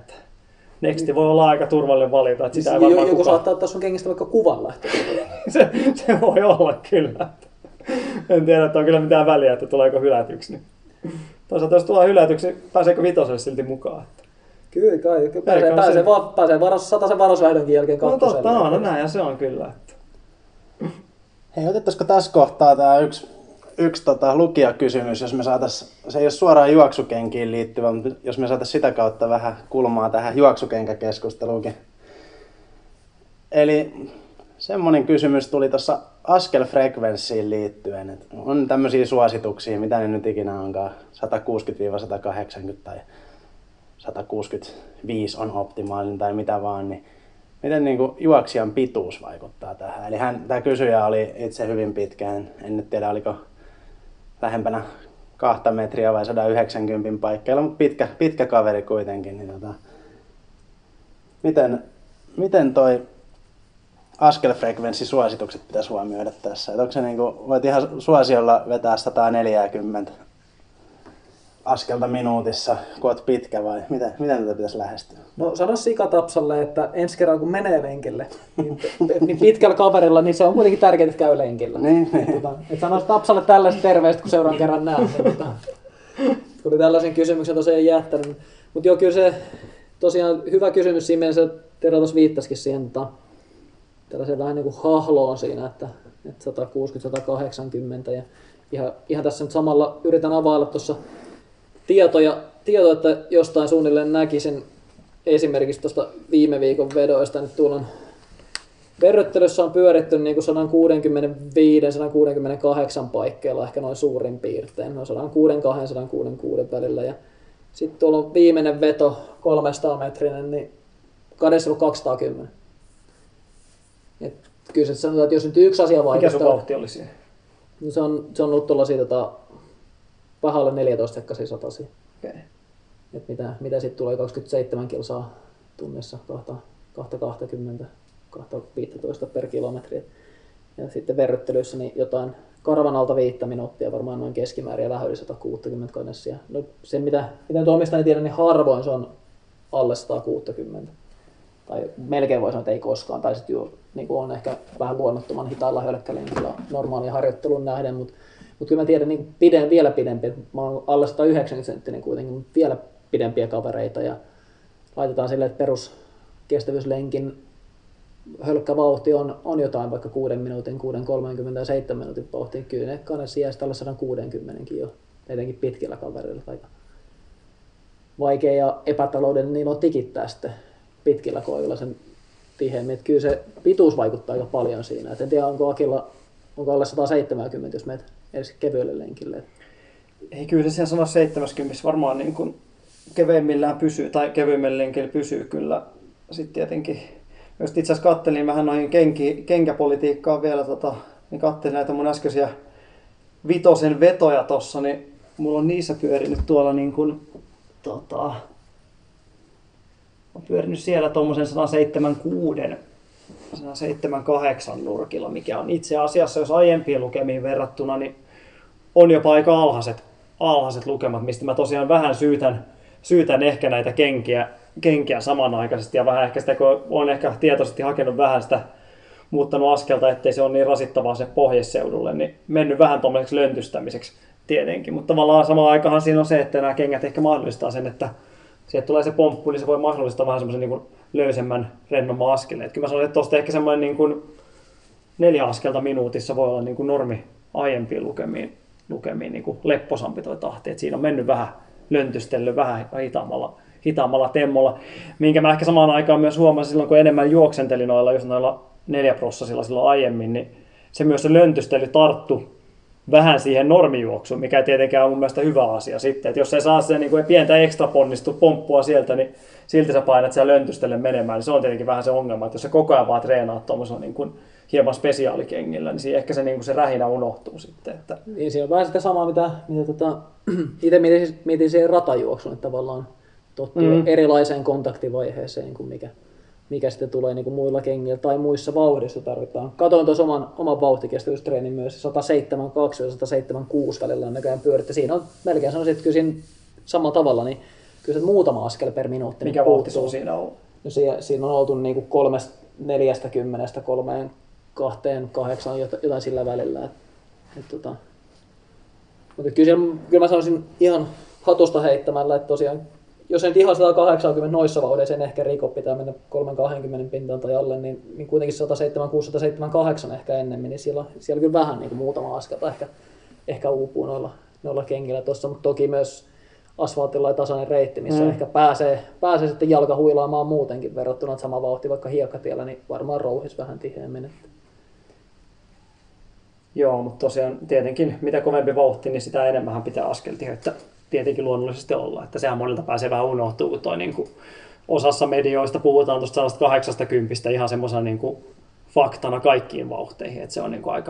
Nexti voi olla aika turvallinen valinta, että sitä ei varmaan joku saattaa ottaa sun kengistä vaikka kuvan lähtöön. se voi olla kyllä. En tiedä, että on kyllä mitään väliä, että tuleeko hylätyksi. Niin. Toisaalta jos tulee hylätyksi, niin pääseekö vitoselle silti mukaan? Kyllä kai, pääsee sataisen varasvähdönkin jälkeen kakkoselle. No totta, näin ja se on kyllä. Hei, otettaisiko tässä kohtaa tämä yksi lukijakysymys, jos me saataisiin, se ei ole suoraan juoksukenkiin liittyvä, mutta jos me saataisiin sitä kautta vähän kulmaa tähän juoksukenkäkeskusteluunkin. Eli semmoinen kysymys tuli tuossa askelfrekvenssiin liittyen, että on tämmöisiä suosituksia, mitä ne nyt ikinä onkaan, 160-180 tai 165 on optimaalinen tai mitä vaan, niin miten niin kuin juoksijan pituus vaikuttaa tähän? Eli tämä kysyjä oli itse hyvin pitkään, en nyt tiedä oliko lähempänä 2 metriä vai 190 paikkeilla, mutta pitkä kaveri kuitenkin. Niin miten toi askelfrekvenssisuositukset pitäisi huomioida tässä. Että onko se niin kuin, voit ihan suosiolla vetää 140 askelta minuutissa, kun olet pitkä vai miten tätä pitäisi lähestyä? No sano sikatapsalle, että ensi kerran kun menee lenkille, niin pitkällä kaverilla, niin se on kuitenkin tärkeää, että käy lenkillä. Että sanoisi Tapsalle tällaista terveistä, kun seuraan kerran näet. Kun tällaisen kysymyksen tosiaan jättänyt. Mutta joo, kyllä se tosiaan hyvä kysymys siinä mielessä, että Tero tuossa viittasikin siihen, tällaiseen vähän niin kuin hahloon siinä, että 160-180 ja ihan tässä nyt samalla yritän availla tuossa tietoja, että jostain suunnilleen näkisin esimerkiksi tuosta viime viikon vedoista, nyt tuolla on verryttelyssä on pyöritty niin kuin 165-168 paikkeilla ehkä noin suurin piirtein, noin 106-266 välillä ja sitten tuolla on viimeinen veto 300 metrinen, niin 210. Et kyllä se sanotaan, että jos nyt yksi asia vaikuttaa. Mikä sun vauhti oli siihen? No se on ollut tuollaisia vähän alle 14,800. Okay. Et mitä sitten tulee 27 kilsaa tunnissa, 2,20-2,15 per kilometri. Ja sitten verryttelyissä niin jotain karvan alta 5 minuuttia, varmaan noin keskimäärin ja lähellä 160 kannessa. No se mitä omistani tiedän, niin harvoin se on alle 160. Tai melkein voi sanoa, että ei koskaan, tai sitten niin on ehkä vähän luonnottoman hitailla hölkkälenkillä normaalia harjoittelun nähden, mutta kyllä mä tiedän niin vielä pidempi, että mä oon alle 190 senttinen kuitenkin, mutta vielä pidempiä kavereita, ja laitetaan silleen, että peruskestävyyslenkin hölkkävauhti on jotain vaikka 6 minuutin, 6:30 ja 7 minuutin vauhtiin, kyllä ne kannessa jäisi tällä 160kin jo. etenkin pitkillä kavereilla aika vaikea ja epätaloudellinen niillä on tikittää sitten pitkillä koivilla sen tiheämmin. Että kyllä se pituus vaikuttaa aika paljon siinä. Et en tiedä, onko Akilla, onko alle 170, jos menet edes kevyelle lenkille. Ei, kyllä se siellä 170 varmaan niin kuin keveimmillään pysyy, tai kevyemmillä lenkillä pysyy kyllä sitten tietenkin. Jos itse asiassa katselin vähän noihin kenkäpolitiikkaan vielä, niin katselin näitä mun äskeisiä vitosen vetoja tossa, niin mulla on niissä pyörinyt tuolla niin kuin on pyörinyt siellä tuommoisen 178 nurkilla, mikä on itse asiassa, jos aiempien lukemiin verrattuna, niin on jopa aika alhaiset lukemat, mistä mä tosiaan vähän syytän ehkä näitä kenkiä samanaikaisesti ja vähän ehkä sitä, kun olen ehkä tietoisesti hakenut vähän sitä, muuttanut askelta, ettei se ole niin rasittavaa se pohjeseudulle, niin mennyt vähän tuommoiseksi löntystämiseksi tietenkin, mutta tavallaan samaan aikaan siinä on se, että nämä kengät ehkä mahdollistaa sen, että sieltä tulee se pomppu, niin se voi mahdollistaa vähän semmoisen niin kuin löysemmän, rennomman askeleen. Et kyllä mä sanoin, että tuosta ehkä semmoinen niin kuin 4 askelta minuutissa voi olla niin kuin normi aiempiin lukemiin niin kuin lepposampi toi tahti. Et siinä on mennyt vähän löntystellyt, vähän hitaammalla temmolla, minkä mä ehkä samaan aikaan myös huomasin silloin, kun enemmän juoksentelin noilla, just noilla 4-prossasilla silloin aiemmin, niin se myös se löntystely tarttu vähän siihen normijuoksuun, mikä tietenkään on mun mielestä hyvä asia sitten. Että jos ei saa sen niin kuin pientä ekstraponnistu pomppua sieltä, niin silti sä painat siellä löntystelle menemään, niin se on tietenkin vähän se ongelma, että jos sä koko ajan vaan treenaat tuollaisella niin kuin hieman spesiaalikengillä, niin ehkä se, niin kuin se rähinä unohtuu sitten. Että niin, siinä on vähän sitä samaa, mitä itse mietin siihen ratajuoksuun, että tavallaan tottuu erilaiseen kontaktivaiheeseen kuin mikä sitten tulee niin kuin muilla kengillä tai muissa vauhdissa tarvitaan. Katoin tuossa oman vauhtikestävyystreenin myös, 172 ja 176 välillä on näköjään pyörittä. Siinä on melkein sanoisin, että kyllä siinä samalla tavalla, niin kyllä se muutama askel per minuutti. Mikä vauhti on siinä ollut? No, siinä on oltu niin kuin 3:40, 3:28, jotain sillä välillä. Mutta kyllä mä sanoisin ihan hatusta heittämällä, että tosiaan jos ei ihan 180 noissa vauhdeissa, en ehkä riko, pitää mennä 3:20 pintaan tai alle, niin kuitenkin 176-178 ehkä ennemmin, niin siellä kyllä vähän niin muutama askelta ehkä uupuu noilla kengillä tuossa, mutta toki myös asfaltilla ja tasainen reitti, missä ehkä pääsee sitten jalka huilaamaan muutenkin verrattuna, että sama vauhti vaikka hiekkatiellä, niin varmaan rouhis vähän tiheämmin. Joo, mutta tosiaan tietenkin mitä kovempi vauhti, niin sitä enemmän pitää askeltiheyttä tietenkin luonnollisesti olla, että sehän monilta pääsee vähän unohtuu, kun toi niin kuin osassa medioista puhutaan tuosta 180 ihan semmoisena niin kuin faktana kaikkiin vauhteihin, että se on niin kuin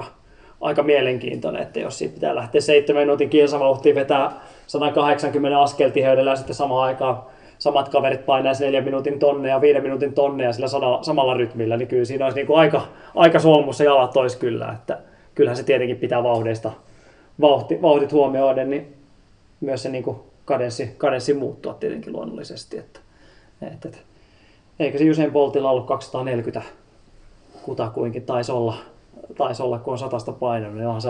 aika mielenkiintoinen, että jos siitä pitää lähteä 7 minuutin kilsavauhtiin vetää 180 askeltiheydellä ja sitten samaan aikaan samat kaverit painaa 4 minuutin tonneja, 5 minuutin tonneja sillä samalla rytmillä, niin kyllä siinä olisi niin kuin aika solmussa jalat olisi kyllä, että kyllähän se tietenkin pitää vauhdeista vauhdit huomioiden, niin myös se niin kuin kadenssi muuttua tietenkin luonnollisesti. Että. Eikö se Usain Boltilla ollut 240 kutakuinkin taisi olla, kun on 100 painanut, niin onhan se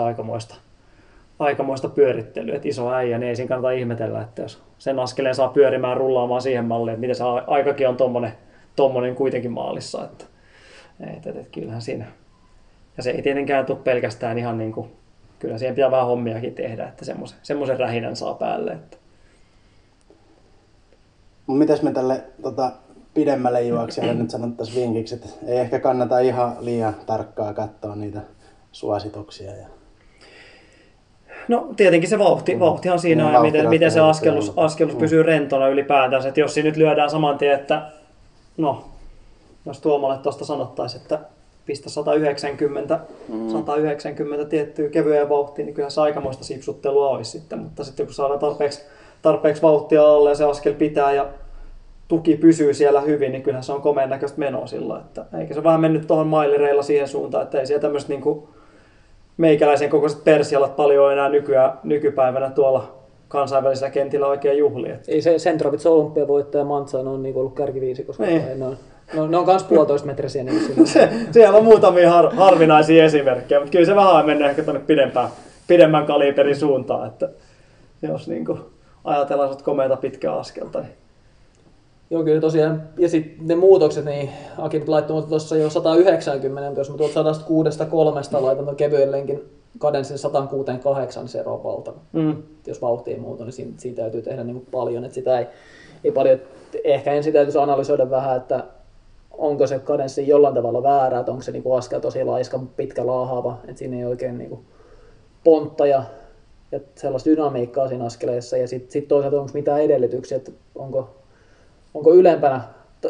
aikamoista pyörittelyä. Että iso äijä, niin ei siinä kannata ihmetellä, että jos sen askeleen saa pyörimään, rullaamaan siihen malliin, että miten se aikakin on tommonen kuitenkin maalissa. Että kyllähän siinä. Ja se ei tietenkään tule pelkästään ihan niin kuin. Kyllä siihen pitää vähän hommiakin tehdä, että semmoisen rähinän saa päälle. Että. Mitäs me tälle pidemmälle juoksijalle nyt sanottaisiin vinkiksi, että ei ehkä kannata ihan liian tarkkaa katsoa niitä suosituksia? Ja no tietenkin se vauhtihan siinä on, miten se askelus pysyy rentona ylipäätään. Että jos siinä nyt lyödään saman tien, että no, jos Tuomalle tuosta sanottaisiin, että pistä 190 tiettyä kevyeen vauhtiin, niin kyllähän se aikamoista sipsuttelua olisi sitten, mutta sitten kun saadaan tarpeeksi vauhtia alle ja se askel pitää ja tuki pysyy siellä hyvin, niin kyllähän se on komeen näköistä menoa silloin, että eikä se vähän mennyt tuohon mailireilla siihen suuntaan, että ei siellä tämmöiset niin kuin meikäläisen kokoiset persialat paljon enää nykypäivänä tuolla kansainvälisellä kentillä oikein juhlia. Ei se Sentrabits olympiavoittaja Mantsan on niin ollut kärkiviisikossa, ne on myös 1,5 metriä niin siellä on muutamia harvinaisia esimerkkejä, mutta kyllä se vähän menee ehkä tuonne pidemmän kaliberin suuntaan, että jos niin kuin ajatellaan sellaista komeita pitkää askelta. Niin. Joo, kyllä tosiaan. Ja sitten ne muutokset, niin Aki nyt laittoi tuossa jo 190, mutta jos mä tuolta 106-3 laitan tuon kevyen lenkin kadenssin 168, niin se on valtava. jos vauhtia muuta, niin siinä täytyy tehdä niin kuin paljon. Että sitä ei paljon, ehkä ensin täytyisi analysoida vähän, että onko se kadenssi jollain tavalla väärä, että onko se niin kuin askel tosi laiska, pitkä laahaava, että siinä ei oikein niin kuin pontta ja sellaista dynamiikkaa siinä askeleessa. Ja sitten toisaalta onko mitään edellytyksiä, että onko ylempänä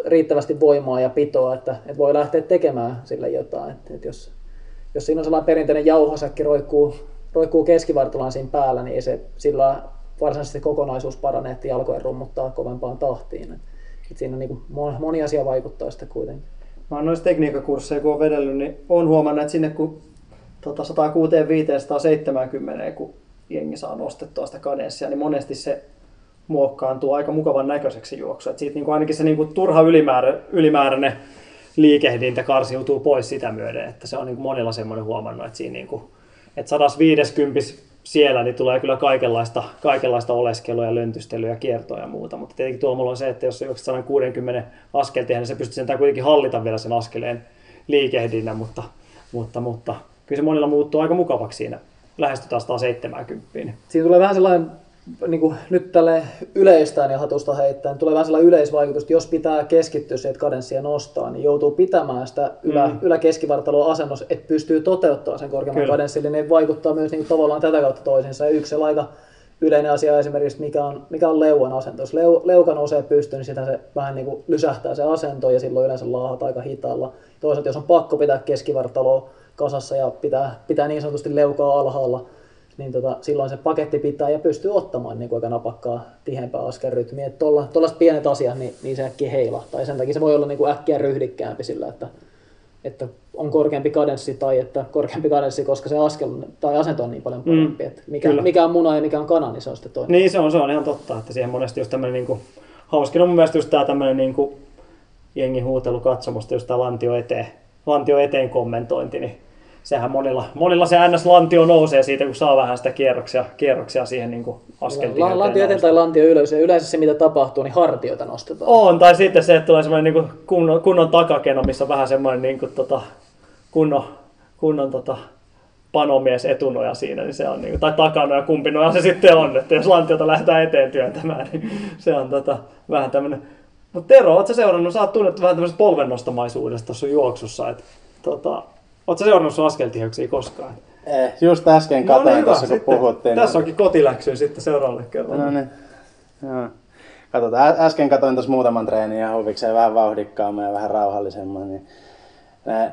riittävästi voimaa ja pitoa, että voi lähteä tekemään sille jotain. Että jos siinä on sellainen perinteinen jauhosäkki roikkuu keskivartalaan siinä päällä, niin ei se sillä varsinaisesti kokonaisuus parane, että jalkojen rummuttaa kovempaan tahtiin. Et siinä niin kuin moni asia vaikuttaa sitä kuitenkin. Mä oon noissa tekniikkakursseja, kun on vedellyt, niin oon huomannut, että sinne kun 165-170, kun jengi saa nostettua sitä kadenssia, niin monesti se muokkaantuu aika mukavan näköiseksi juoksu. Et siitä niin kuin ainakin se niin kuin turha ylimääräinen liikehdintä karsiutuu pois sitä myöden, että se on niin kuin monilla semmoinen huomannut, että siinä niin kuin, että 150 siellä niin tulee kyllä kaikenlaista oleskelua ja löntystelyä ja kiertoa ja muuta, mutta tietenkin Tuomolla on se, että jos juokset 160 askel tehdä, niin se pystyy sentään kuitenkin hallita vielä sen askeleen liikehdinnän, mutta kyllä se monilla muuttuu aika mukavaksi siinä, lähestytään 170. Siinä tulee vähän sellainen, niin kuin nyt tälle yleistään ja hatusta heittäen, tulee vähän sellainen yleisvaikutus, että jos pitää keskittyä siihen, että kadenssia nostaa, niin joutuu pitämään sitä yläkeskivartaloa asennossa, että pystyy toteuttamaan sen korkeamman kadenssin, niin ne vaikuttaa myös niin kuin tavallaan tätä kautta toisensa. Ja yksi se aika yleinen asia esimerkiksi, mikä on leuan asento. Jos leuka nousee pystyyn, niin sitä se vähän niin kuin lysähtää se asento ja silloin yleensä laahat aika hitaalla. Toisaalta jos on pakko pitää keskivartaloa kasassa ja pitää niin sanotusti leukaa alhaalla, niin silloin se paketti pitää ja pystyy ottamaan niin aika napakkaa tihempää askelrytmiä. Tuollaiset pienet asiat, niin se äkkiä heilahtaa. Ja sen takia se voi olla niin kuin äkkiä ryhdikkäämpi sillä, että on korkeampi kadenssi tai että korkeampi kadenssi, koska se askel tai asento on niin paljon parempi. Että mikä on muna ja mikä on kana, niin se on sitten toinen. Niin se on ihan totta, että siihen monesti just tämmöinen niin kuin, hauskin on mun mielestä just tää tämmöinen niin kuin jengin huutelu katsomusta, just tää lantio eteen kommentointi, niin sehän monilla se NS-lantio nousee siitä, kun saa vähän sitä kierroksia siihen niin askeltiheteen. Lantio eteen tai lantio ylös, ja yleensä se mitä tapahtuu, niin hartioita nostetaan. On, tai sitten se, että tulee semmoinen niin kunnon takakeno, missä on vähän semmoinen niin kuin, kunnon panomies etunoja siinä, niin se on, niin kuin, tai takanoja, kumpi noja se sitten on, että jos lantiota lähdetään eteen työntämään, niin se on vähän tämmöinen. Mutta Tero, ootko sä seurannut, sä oot tunnettu vähän tämmöisestä polvennostomaisuudesta sun juoksussa, että oletko seurannut sun askeltiheyksiä koskaan? Just äsken katsoin, no, tuossa kun puhuttiin. Tässä onkin kotiläksyä sitten seuraavalle kerralle. No niin. Joo. Katsotaan. Äsken katsoin tuossa muutaman treenin ja huvikseen vähän vauhdikkaamman ja vähän rauhallisemman. Niin.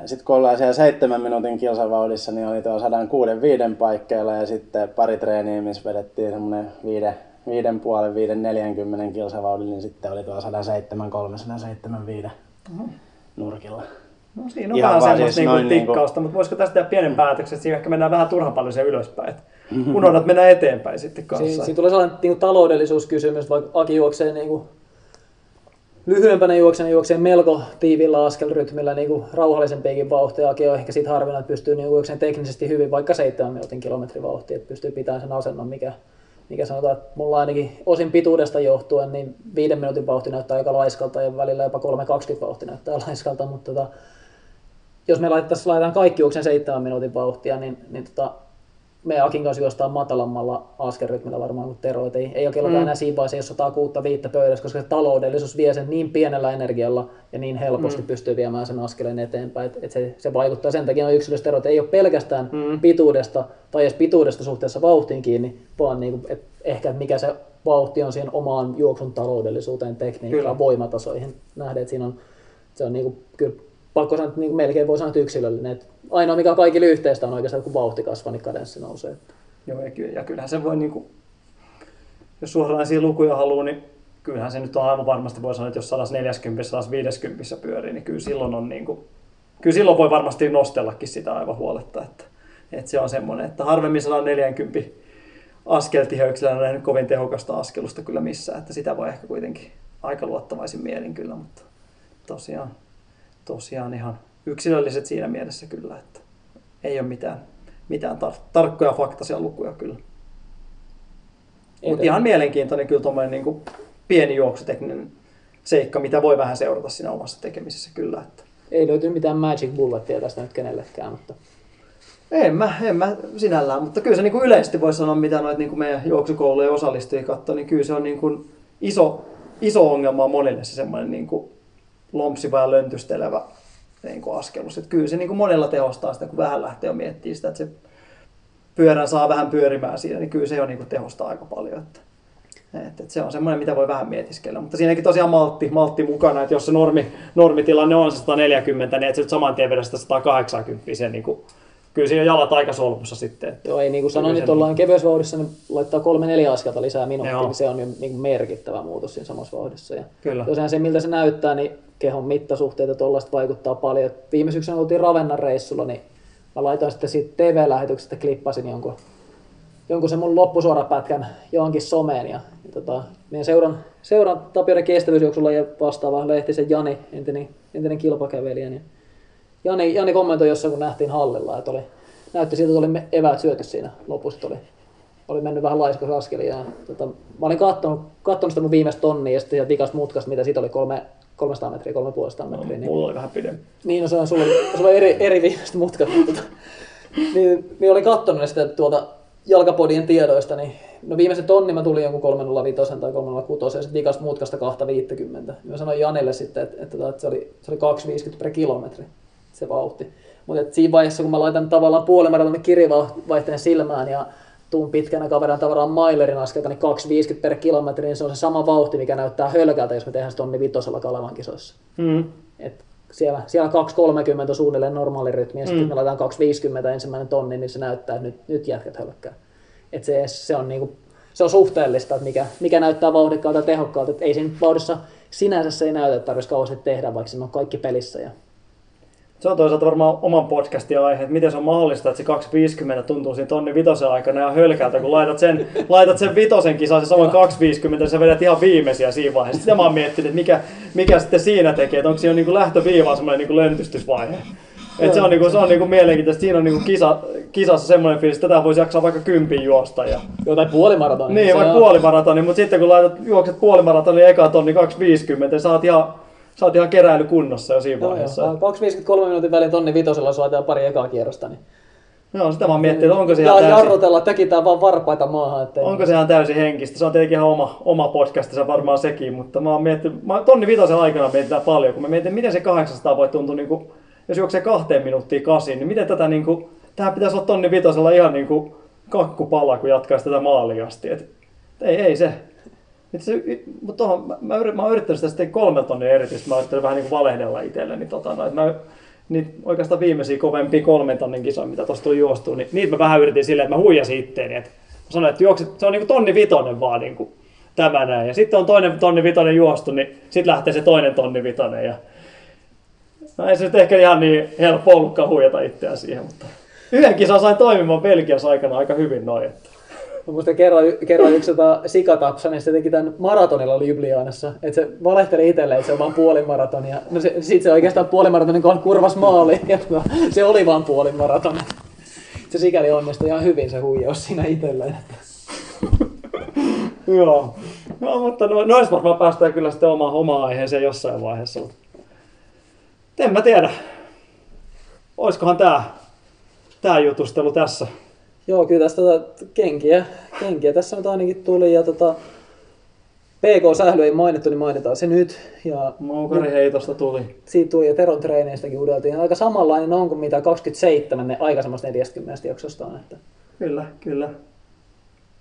Sitten kun ollaan siellä 7 minuutin kilsavauhdissa, niin oli tuolla 165 paikkeilla ja sitten pari treeniä, missä vedettiin semmoinen 5,5–5,40 kilsavauhdilla, niin sitten oli tuolla 173–175 nurkilla. No siinä on ihan vähän semmoista niinku tikkausta, mutta voisiko tästä tehdä pienen päätöksen, että siinä ehkä mennään vähän turhan paljon sen ylöspäin. Unohdat mennä eteenpäin sitten kanssa. Siinä tulee sellainen niinku taloudellisuuskysymys, vaikka Aki juoksee niinku lyhyempänä juoksee melko tiivillä askelrytmillä niinku rauhallisempiakin vauhtia. Aki on ehkä siitä harvinainen, että pystyy niinku juokseen teknisesti hyvin vaikka 7 minuutin kilometrin vauhtia, että pystyy pitämään sen asennon, mikä sanotaan, että mulla ainakin osin pituudesta johtuen, niin 5 minuutin vauhti näyttää aika laiskalta ja välillä jopa 3.20 vauhti näyttää laiskalta, mutta jos me laitetaan kaikki juokseen 7 minuutin vauhtia, niin me Akin kanssa juostaan matalammalla askelrytmillä varmaan kuin Tero. Et ei oikein enää siinä vaiheessa, jos 165 pöydässä, koska se taloudellisuus vie sen niin pienellä energialla ja niin helposti pystyy viemään sen askeleen eteenpäin. Et se vaikuttaa sen takia, että yksilöistä erot ei ole pelkästään pituudesta tai edes pituudesta suhteessa vauhtiin kiinni, vaan niinku, ehkä mikä se vauhti on siihen omaan juoksun taloudellisuuteen, tekniikkaan, voimatasoihin nähden. Et siinä on, se on niinku, kyllä, pakko sanoa, että niin melkein voi sanoa, että yksilöllinen. Että ainoa mikä on kaikille yhteistä on oikeastaan, kun vauhti kasvaa, niin kadenssi nousee. Joo, ja kyllähän se voi, niin kuin, jos suoranaisia lukuja haluaa, niin kyllähän se nyt on aivan varmasti, voi sanoa, että jos 140–150 pyörii, niin kyllä silloin, on, niin kuin, kyllä silloin voi varmasti nostellakin sitä aivan huoletta. Että se on semmoinen, että harvemmin 140 askeltiheyksillä on nähnyt kovin tehokasta askelusta kyllä missään. Että sitä voi ehkä kuitenkin aika luottavaisin mielin kyllä, mutta tosiaan ihan yksilölliset siinä mielessä kyllä, että ei ole mitään tarkkoja faktaisia lukuja kyllä. Mutta ihan mielenkiintoinen kyllä tuommoinen niin pieni juoksutekninen seikka, mitä voi vähän seurata siinä omassa tekemisessä kyllä. Että. Ei löytynyt mitään magic bullettia tästä nyt kenellekään, mutta En mä sinällään, mutta kyllä se niin kuin yleisesti voi sanoa, mitä noita niin kuin meidän juoksukoulujen osallistujia katsoo, niin kyllä se on niin kuin iso ongelma on monille se semmoinen niin kuin lompsiva ja löntystelevä niin kuin askelus. Että kyllä se niin kuin monella tehostaa sitä, kun vähän lähtee jo miettimään sitä, että se pyörän saa vähän pyörimään siinä, niin kyllä se jo niin kuin tehostaa aika paljon. Että se on semmoinen, mitä voi vähän mietiskellä, mutta siinäkin tosiaan maltti mukana, että jos se normitilanne on 140, niin et se saman tien vedä sitä 180, se niin kuin, kyllä siinä on jalat aika solmussa sitten. Että joo, ei niin kuin sanoin, nyt ollaan kevyessä vauhdissa, niin laittaa 3-4 askelta lisää minuuttia, niin se on niin merkittävä muutos siinä samassa vauhdissa. Ja tosiaan se, miltä se näyttää, niin kehon mittasuhteita tuollaista vaikuttaa paljon. Viime syksynä oltiin Ravennan reissulla, niin mä laitoin sitten siitä TV-lähetyksestä, klippasin jonkun sen mun loppusuorapätkän johonkin someen. Ja meidän seuran tapioiden kestävyysjuoksulla ja vastaava lehtisen Jani, entinen kilpakävelijä. Niin Jani kommentoi jossain, kun nähtiin hallilla, että näytti siltä, että oli eväät syöty siinä lopussa. Oli mennyt vähän laiskossa askelia. Mä olin katsonut sitä mun viimeistä tonnia ja sitten vikas mutkasta, mitä siitä oli 300 metriä, 350 metriä. Mulla oli vähän pidempi. Niin, no se on sulla eri viimeistä mutkat. Niin olin katsonut sitä tuolta jalkapodien tiedoista, niin no viimeisen tonni mä tulin jonkun 305 tai 306 ja sitten vikas mutkasta 250. Mä sanoin Janille sitten, että se oli 250 per kilometri. Se vauhti. Mutta siinä vaiheessa, kun mä laitan tavallaan puolimaratonin kirivaihteen silmään ja tuun pitkänä kaveran tavallaan mailerin askelta, niin 250 per kilometri, niin se on se sama vauhti, mikä näyttää hölkältä, jos me tehdään se tonni vitosella Kalevan kisoissa. Mm. Et siellä 230 on suunnilleen normaali rytmi, ja sitten me laitetaan 250 ensimmäinen tonni, niin se näyttää, että nyt jätkät hölkkää. Et se on niinku, se on suhteellista, että mikä näyttää vauhdikkaalta ja tehokkaalta. Et ei siinä vauhdissa sinänsä se ei näytä, että tarvitsisi kauheasti tehdä, vaikka siinä on kaikki pelissä. Se on toisaalta varmaan oman podcastin aihe, että miten se on mahdollista, että se 250 tuntuu siinä tonni vitosen aikana ihan hölkältä, kun laitat sen vitosen kisaan, se saman 250, niin sä vedät ihan viimeisiä siinä vaiheessa. Sitä mä oon miettinyt, että mikä sitten siinä tekee, että onko siinä niin lähtöviivaan semmoinen niin löntystysvaihe. Että se on mielenkiintoista, siinä on niin kisassa semmoinen fiilis, että tätä voisi jaksaa vaikka 10 juosta. Tai puolimaratoni. Niin, vaikka puolimaratoni, mutta sitten kun juokset puolimaratoni eka tonni 250, niin saat ihan keräilykunnossa jo siinä vaiheessa. 2.53 minuutin väliin tonni vitosella, jos laitetaan pari ekaa kierrosta. Niin... No, sitä mä oon miettinyt, onko se ihan täysin... Jarrutella, tökitään vaan varpaita maahan. Ettei... Onko se ihan täysin henkistä? Se on tietenkin ihan oma podcastinsa varmaan sekin, mutta mä oon miettinyt... Tonni vitosen aikana mietitään paljon, kun mä mietin, miten se 800 voi tuntua, niin kuin, jos juoksee 2 minuuttia 8, niin miten tätä... Niin kuin, tähän pitäisi olla tonni vitosella ihan niin kuin kakkupala, kun jatkaisi tätä maaliin asti. Et, ei se... Mutta mä oon yrittänyt sitä sitten 3 tonnia erityisesti, mä oon yrittänyt vähän niin kuin valehdella itselleni. Oikeastaan viimeisiä kovempia 3 tonnin kisoja, mitä tuossa tuli juostua, niin niitä mä vähän yritin silleen, että mä huijasin itteeni. Mä sanoin, että se on niin kuin 1.5 tonnia vaan niin kuin tämä näin. Ja sitten on 2.5 tonnia juostu, niin sitten lähtee se 2.5 tonnia. Ja... No ei se nyt ehkä ihan niin helppo ollutkaan huijata itseään siihen, mutta yhden kisan sain toimimaan Belgiassa aikana aika hyvin noin. Musta kerran yksi sikatapsa, niin se teki tämän maratonilla oli Ljubljanassa. Että se valehteli itselleen, että se on vaan puolimaratoni. No sit se oikeastaan puolimaratoni, kun on kurvas maali. Ja se oli vaan puolimaratoni. Se sikäli onnistui ihan hyvin se huijaus siinä itselleen. Joo. No mutta noissa varmaan päästään kyllä sitten omaan aiheeseen jossain vaiheessa. En mä tiedä. Oiskohan tää jutustelu tässä? Joo, kyllä tästä kenkiä tässä nyt ainakin tuli ja PK-sähly ei mainittu, niin mainitaan se nyt. Ja Moukari heitosta tuli. Siitä tuli ja Teron treeneistäkin uudeltiin. Aika samanlainen on kuin mitä 27 aikaisemmasta 40 jaksosta on. Että... Kyllä.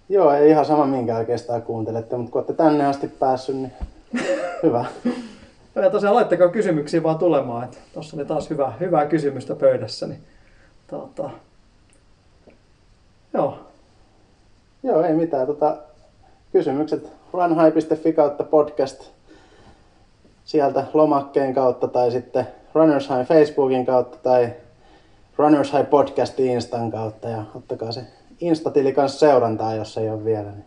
Joo, ei ihan sama minkä oikeastaan kuuntelette, mutta kun olette tänne asti päässyt, niin hyvä. Ja tosiaan laittakaa kysymyksiä vaan tulemaan, että tuossa oli taas hyvää kysymystä pöydässä. Niin... Joo, ei mitään. Kysymykset runhigh.fi/podcast sieltä lomakkeen kautta tai sitten Runner's High Facebookin kautta tai Runner's High Podcastin Instan kautta ja ottakaa se Instatili kanssa seurantaa, jos ei ole vielä, niin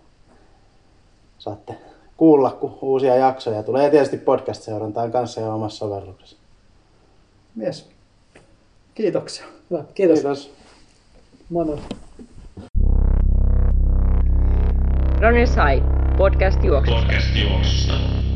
saatte kuulla, kun uusia jaksoja tulee tietysti podcast-seurantaan kanssa ja omassa sovelluksessa. Mies. Kiitoksia. Hyvä, kiitos. Moi. Runner's High, podcast juoksusta.